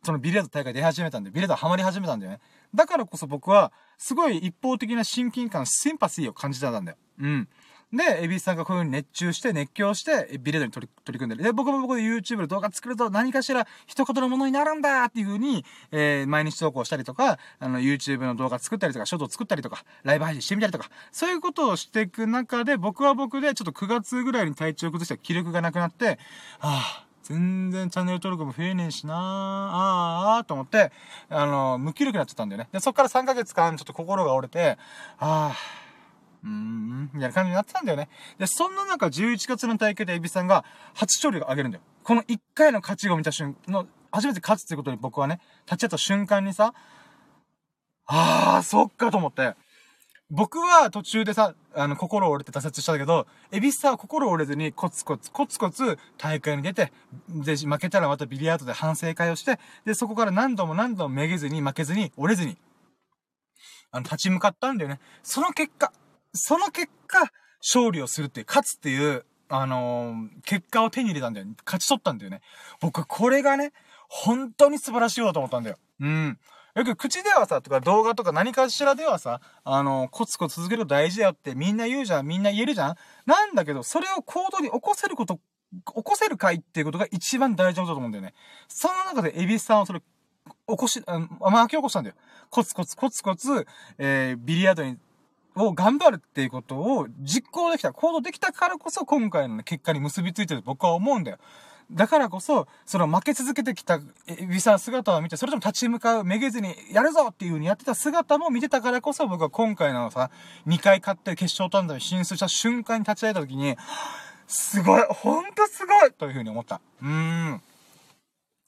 そのビリヤード大会出始めたんで、ビリヤードハマり始めたんだよね。だからこそ僕は、すごい一方的な親近感、シンパシーを感じたんだよ。うん。で、エビスさんがこういう風に熱中して、熱狂して、ビリヤードに取り、取り組んでる。で、僕も僕で YouTube で動画作ると何かしら一言のものになるんだっていう風に、えー、毎日投稿したりとか、あの、YouTube の動画作ったりとか、ショート作ったりとか、ライブ配信してみたりとか、そういうことをしていく中で、僕は僕でちょっとくがつぐらいに体調を崩した気力がなくなって、はぁ、全然チャンネル登録も増えねえしなー、あーあーと思って、あのー、無気力になっちゃったんだよね。で、そっからさんかげつかんちょっと心が折れて、あー、うーん、みたいな感じになってたんだよね。で、そんな中、じゅういちがつの大会でエビさんが、初勝利を挙げるんだよ。このいっかいの勝ちを見た瞬間、初めて勝つっていうことに僕はね、立ち会った瞬間にさ、あー、そっかと思って。僕は途中でさ、あの、心折れて挫折したけど、エビスさんは心折れずにコツコツ、コツコツ大会に出て、で、負けたらまたビリヤードで反省会をして、で、そこから何度も何度もめげずに、負けずに、折れずに、あの、立ち向かったんだよね。その結果、その結果、勝利をするっていう、勝つっていう、あのー、結果を手に入れたんだよね。勝ち取ったんだよね。僕、これがね、本当に素晴らしいよと思ったんだよ。うん。よく口ではさ、とか動画とか何かしらではさ、あの、コツコツ続けるの大事だよってみんな言うじゃん、みんな言えるじゃん。なんだけど、それを行動に起こせること、起こせるかいっていうことが一番大事なことだと思うんだよね。その中で、エビスさんをそれ、起こし、うん、巻き起こしたんだよ。コツコツコツコツ、えー、ビリヤードに、を頑張るっていうことを実行できた、行動できたからこそ今回の、ね、結果に結びついてると僕は思うんだよ。だからこそ、その負け続けてきたエビさん姿を見て、それとも立ち向かう、めげずにやるぞっていう風にやってた姿も見てたからこそ、僕は今回のさ、にかい勝って決勝トーナメントに進出した瞬間に立ち会えた時に、すごい、ほんとすごいという風に思った。うーん。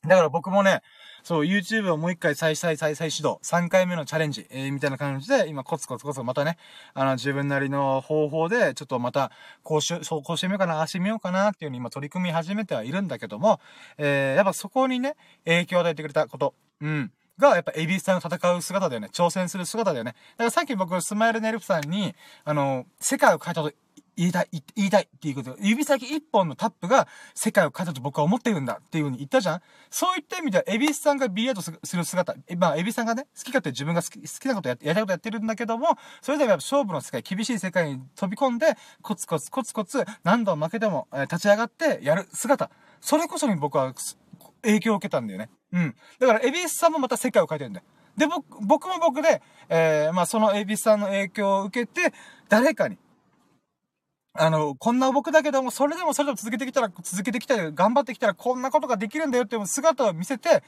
だから僕もね、そう、YouTube をもう一回再再再再始動、さんかいめのチャレンジ、えー、みたいな感じで、今コツコツコツまたね、あの、自分なりの方法で、ちょっとまた、こうし、そう、こうしてみようかな、ああしてみようかな、っていう風に今取り組み始めてはいるんだけども、えー、やっぱそこにね、影響を与えてくれたこと、うん、が、やっぱエビスさんの戦う姿だよね、挑戦する姿だよね。だからさっき僕、スマイルネルプさんに、あの、世界を変えたと、言いたい、言いたいっていうこと。指先一本のタップが世界を変えたと僕は思ってるんだっていう風に言ったじゃん。そう言ってみたら、エビスさんがビリヤードする姿。まあ、エビスさんがね、好き勝手自分が好き、好きなことやって、やりたいことやってるんだけども、それでもやっぱ勝負の世界、厳しい世界に飛び込んで、コツコツコツコツ、何度負けても、えー、立ち上がってやる姿。それこそに僕は影響を受けたんだよね。うん。だから、エビスさんもまた世界を変えてるんだよ。で、僕、僕も僕で、えー、まあ、そのエビスさんの影響を受けて、誰かに、あの、こんな僕だけども、それでもそれでも続けてきたら、続けてきたら、頑張ってきたら、こんなことができるんだよっていう姿を見せて、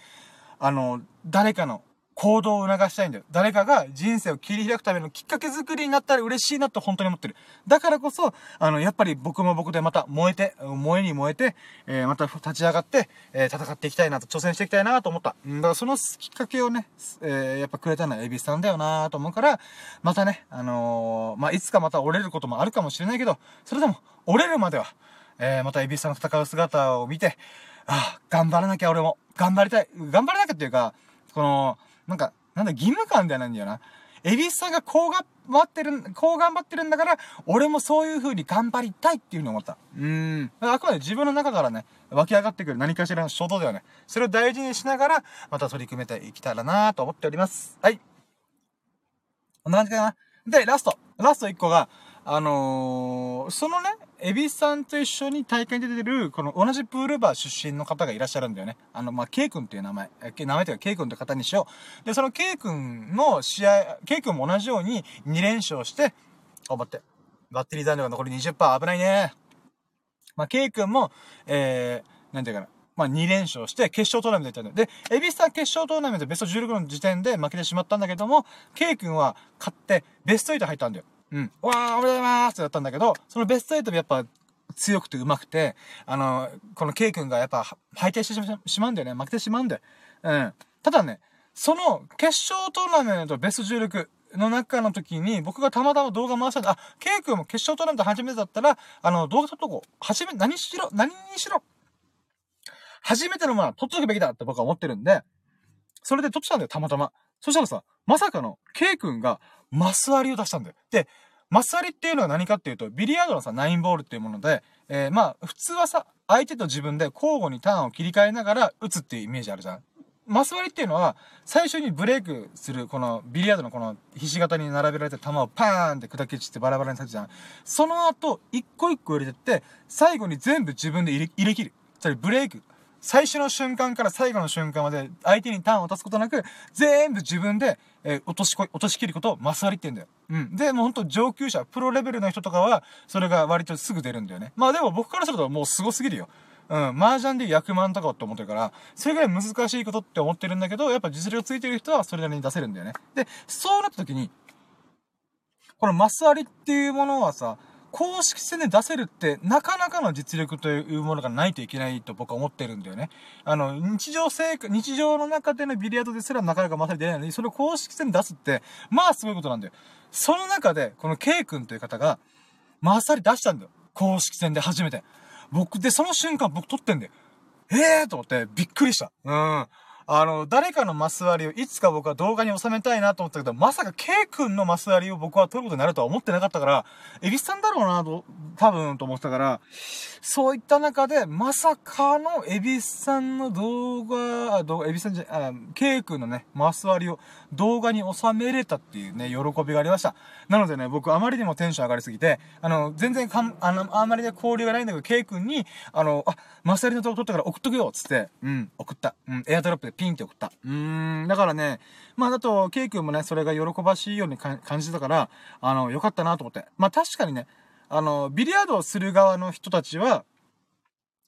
あの、誰かの行動を促したいんだよ。誰かが人生を切り開くためのきっかけ作りになったら嬉しいなと本当に思ってる。だからこそ、あの、やっぱり僕も僕でまた燃えて、燃えに燃えて、えー、また立ち上がって、えー、戦っていきたいなと、挑戦していきたいなと思った。だからそのきっかけをね、えー、やっぱくれたのはエビさんだよなと思うから、またね、あのー、まあ、いつかまた折れることもあるかもしれないけど、それでも折れるまでは、えー、またエビさんの戦う姿を見て、ああ、頑張らなきゃ俺も、頑張りたい、頑張らなきゃっていうか、この、なんか、なんだ、義務感ではないんだよな。エビスさんがこう頑張ってる、こう頑張ってるんだから、俺もそういう風に頑張りたいっていう風に思った。うーん。あくまで自分の中からね、湧き上がってくる何かしらの衝動だよね。それを大事にしながら、また取り組めていけたらなぁと思っております。はい。こんな感じかな。で、ラスト。ラストいっこが、あのー、そのね、エビスさんと一緒に大会に出てる、この同じプールバー出身の方がいらっしゃるんだよね。あの、まあ、K 君っていう名前、名前というか K 君って方にしよう。で、その K 君の試合、K 君も同じようにに連勝して、あ、待って、バッテリー残量が残り にじゅっパーセント 危ないね。まあ、K 君も、えー、なんていうかな。まあ、に連勝して、決勝トーナメント行ったんだよ。で、エビスさん決勝トーナメントベストじゅうろくの時点で負けてしまったんだけども、K 君は勝って、ベストはち入ったんだよ。うん。わー、おめでとうございますってやったんだけど、そのベストはちもやっぱ強くて上手くて、あの、この K 君がやっぱ敗退してしまうんだよね。負けてしまうんだよ。うん。ただね、その決勝トーナメントベストじゅうろくの中の時に、僕がたまたま動画回したんだ。あ、K 君も決勝トーナメント初めてだったら、あの、動画撮っとこう。はじめ、何しろ、何にしろ、初めてのものは撮っとくべきだって僕は思ってるんで、それで撮ってたんだよ、たまたま。そしたらさ、まさかの K 君が、マス割りを出したんだよ。で、マス割りっていうのは何かっていうと、ビリヤードのさ、ナインボールっていうもので、えー、まあ、普通はさ、相手と自分で交互にターンを切り替えながら打つっていうイメージあるじゃん。マス割りっていうのは、最初にブレイクする、この、ビリヤードのこの、ひし形に並べられた球をパーンって砕け散ってバラバラにさせるじゃん。その後、一個一個入れてって、最後に全部自分で入れ、入れ切る。それブレイク。最初の瞬間から最後の瞬間まで相手にターンを渡すことなく、全部自分で、えー、落としこ、落とし切ることをマス割りって言うんだよ。うん。で、もうほんと上級者、プロレベルの人とかは、それが割とすぐ出るんだよね。まあでも僕からするともう凄すぎるよ。うん。麻雀で役満とかって思ってるから、それぐらい難しいことって思ってるんだけど、やっぱ実力ついてる人はそれなりに出せるんだよね。で、そうなった時に、このマスアリっていうものはさ、公式戦で出せるってなかなかの実力というものがないといけないと僕は思ってるんだよね。あの、日常生活、日常の中でのビリヤードですらなかなかマスアリ出ないのに、それを公式戦で出すって、まあすごいことなんだよ。その中で、この K 君という方が、マスアリ出したんだよ。公式戦で初めて。僕、で、その瞬間僕撮ってんだよ。えーと思って、びっくりした。うん。あの、誰かのマス割りをいつか僕は動画に収めたいなと思ったけど、まさか K 君のマス割りを僕は撮ることになるとは思ってなかったから、エビスさんだろうなと、多分と思ってたから、そういった中で、まさかのエビスさんの動画、あ、動画、エビスさんじゃ、あ、K 君のね、マス割りを動画に収めれたっていうね、喜びがありました。なのでね、僕あまりにもテンション上がりすぎて、あの、全然かん、あの、あまりで交流がないんだけど、K 君に、あの、あ、マス割りの動画撮ったから送っとくよ、つって、うん、送った。うん、エアドロップで。ピンって送った。うーん。だからね、まあだと、ケイ君もね、それが喜ばしいように感じてたから、あの、よかったなと思って。まあ確かにね、あの、ビリヤードをする側の人たちは、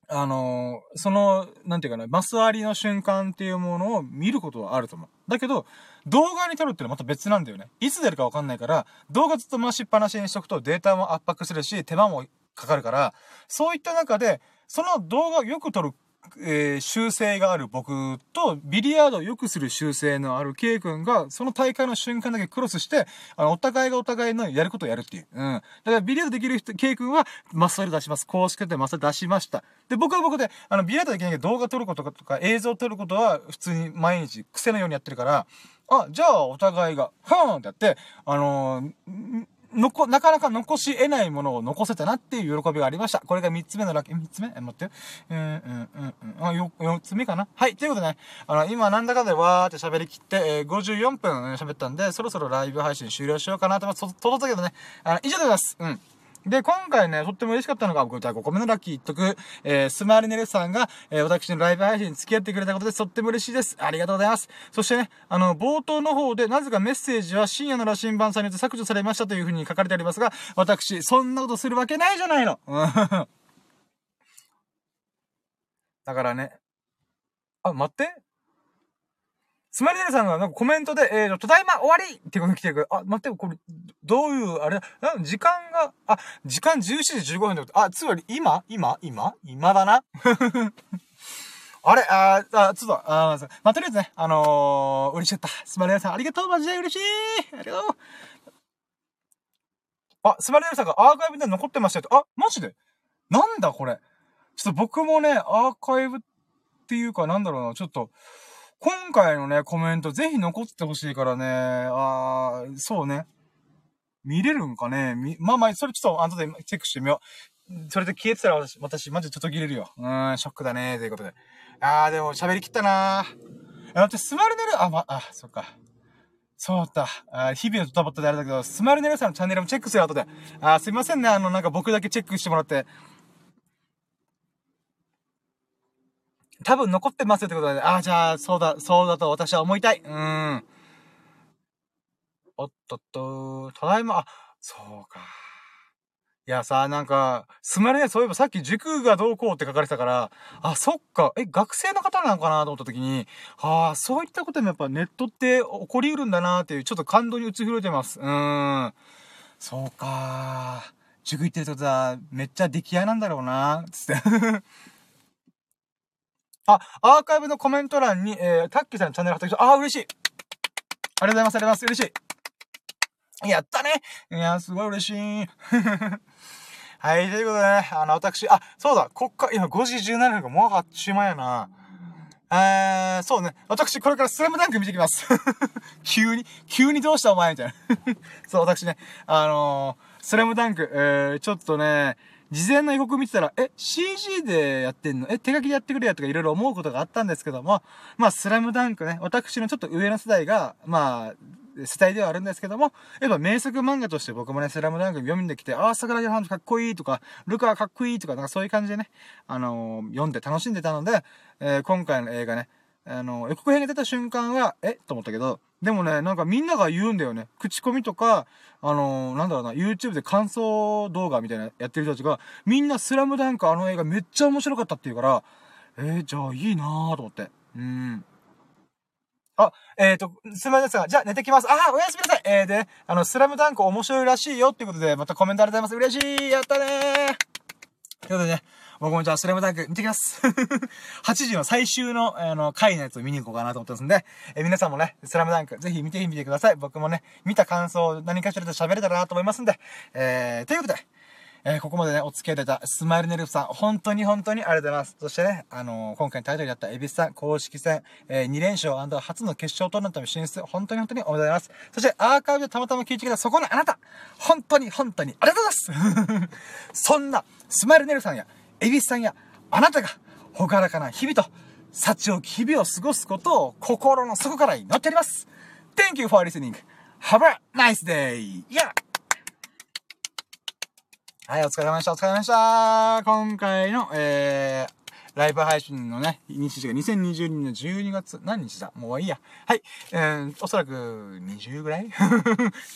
あの、その、なんていうかな、マス割りの瞬間っていうものを見ることはあると思う。だけど、動画に撮るってのはまた別なんだよね。いつ出るかわかんないから、動画ずっと回しっぱなしにしとくとデータも圧迫するし、手間もかかるから、そういった中で、その動画をよく撮る、えー、修正がある僕と、ビリヤードを良くする修正のある K 君が、その大会の瞬間だけクロスして、あの、お互いがお互いのやることをやるっていう。うん。だから、ビリヤードできる人、K 君は、マス割り出します。公式でマス割り出しました。で、僕は僕で、あの、ビリヤードできないけど動画撮ることとか、映像撮ることは、普通に毎日、癖のようにやってるから、あ、じゃあ、お互いが、ふーんってやって、あのー、のこ、なかなか残し得ないものを残せたなっていう喜びがありました。これがみっつめのラッキー、みっつめ？え、待ってよ。うん、うん、うん、うん。あ、よ、よっつめかな？はい、ということでね、あの、今なんだかでわーって喋りきって、えー、ごじゅうよんぷん喋ったんで、そろそろライブ配信終了しようかなと思って、届いたけどね、あの、以上でございます。うん。で、今回ね、とっても嬉しかったのが、僕、じゃあごこめのラッキー言っとく、えー、スマイルネルさんが、えー、私のライブ配信に付き合ってくれたことで、とっても嬉しいです。ありがとうございます。そしてね、あの、冒頭の方で、なぜかメッセージは深夜の羅針盤さんによって削除されましたというふうに書かれてありますが、私、そんなことするわけないじゃないの。だからね。あ、待って。スマイルネルさんがなんかコメントで、えー、ただいま終わりってことに来てるから、あ、待って、これ、どういう、あれだ、時間が、あ、時間じゅうしちじじゅうごふんってこと、あ、つまり今、今今今だなあれあー、あ、ちょっと、あー、まあ、とりあえずね、あのー、嬉しかった。スマイルネルさん、ありがとう、マジで嬉しい、ありがとう。あ、スマイルネルさんがアーカイブで残ってましたよと、あ、マジでなんだこれ。ちょっと僕もね、アーカイブっていうか、なんだろうな、ちょっと、今回のね、コメント、ぜひ残ってほしいからね、あー、そうね。見れるんかね、み、まあまあ、それちょっと後でチェックしてみよう。それで消えてたら私、私、マジでちょっと切れるよ。うーん、ショックだね、ということで。あー、でも喋りきったなー。だって、スマイルネル、あ、ま、あ、そっか。そうだった。日々のドタバタであれだけど、スマイルネルさんのチャンネルもチェックする後で。あー、すいませんね、あの、なんか僕だけチェックしてもらって。多分残ってますよってことで、ああ、じゃあ、そうだ、そうだと私は思いたい。うーん。おっとっと、ただいま、あ、そうか。いやさ、なんか、すまれね、そういえばさっき塾がどうこうって書かれてたから、あ、そっか、え、学生の方なのかなと思った時に、ああ、そういったこともやっぱネットって起こりうるんだなっていう、ちょっと感動に打ち震えてます。うーん。そうか。塾行ってるってことは、めっちゃ出来合いなんだろうな、つって。あ、アーカイブのコメント欄に、えー、タッキーさんのチャンネル貼ってきた。あー、嬉しい。ありがとうございます、ありがとうございます。嬉しい。やったね。いやー、すごい嬉しい。はい、ということでね、あの、私、あ、そうだ、こっから、今ごじじゅうななふんか、もうはちじまえやな。えー、そうね、私、これからスラムダンク見てきます。急に、急にどうしたお前みたいな。そう、私ね、あのー、スラムダンク、えー、ちょっとね、事前の予告見てたら、え、シージー でやってんの？え、手書きでやってくれやとかいろいろ思うことがあったんですけども、まあ、スラムダンクね、私のちょっと上の世代が、まあ、世代ではあるんですけども、やっぱ名作漫画として僕もね、スラムダンク読んできて、ああ、桜木ハンドかっこいいとか、ルカかっこいいとか、なんかそういう感じでね、あのー、読んで楽しんでたので、えー、今回の映画ね、あのー、予告編が出た瞬間は、え？と思ったけど、でもね、なんかみんなが言うんだよね。口コミとか、あのー、なんだろうな、YouTube で感想動画みたいなやってる人たちが、みんなスラムダンクあの映画めっちゃ面白かったって言うから、えー、じゃあいいなーと思って。うん。あ、えっと、すみませんですが、じゃあ寝てきます。ああ、おやすみなさい。えー、で、あの、スラムダンク面白いらしいよっていうことで、またコメントありがとうございます。嬉しい、やったねー。ということでね、僕もじゃあスラムダンク見てきます。はちじの最終の、あの、回のやつを見に行こうかなと思ってますんで、えー、皆さんもね、スラムダンクぜひ見てみてください。僕もね、見た感想何かしらで喋れたらなと思いますんで、えー、ということで、えー、ここまでね、お付き合いいただいたスマイルネルフさん、本当に本当にありがとうございます。そしてね、あのー、今回タイトルになったエビスさん、公式戦、えー、に連勝&初の決勝トーナメントに進出、本当に本当におめでとうございます。そして、アーカイブでたまたま聞いてきたそこのあなた、本当に本当にありがとうございますそんな、スマイルネルフさんや、エビスさんや、あなたが、ほがらかな日々と、幸多き日々を過ごすことを心の底から祈っております。Thank you for listening. Have a nice day! Yeah!はい、お疲れ様でした、お疲れ様でした。今回の、えー、ライブ配信のね、日時がにせんにじゅうにねんのじゅうにがつ、何日だもういいや。はい、えー、おそらくにじゅうぐらい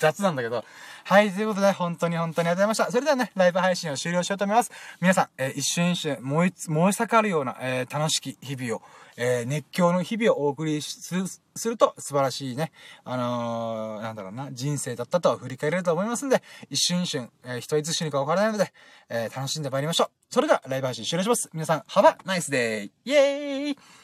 雑なんだけど。はい、ということで、本当に本当にありがとうございました。それではね、ライブ配信を終了しようと思います。皆さん、えー、一瞬一瞬、燃え、燃え盛るような、えー、楽しき日々を、えー、熱狂の日々をお送りする、すると素晴らしいね、あのー、なんだろうな、人生だったとは振り返れると思いますんで、一瞬一瞬、えー、人いつ死ぬか分からないので、えー、楽しんでまいりましょう。それではライブ配信終了します。皆さん、Have a nice day! イエーイ!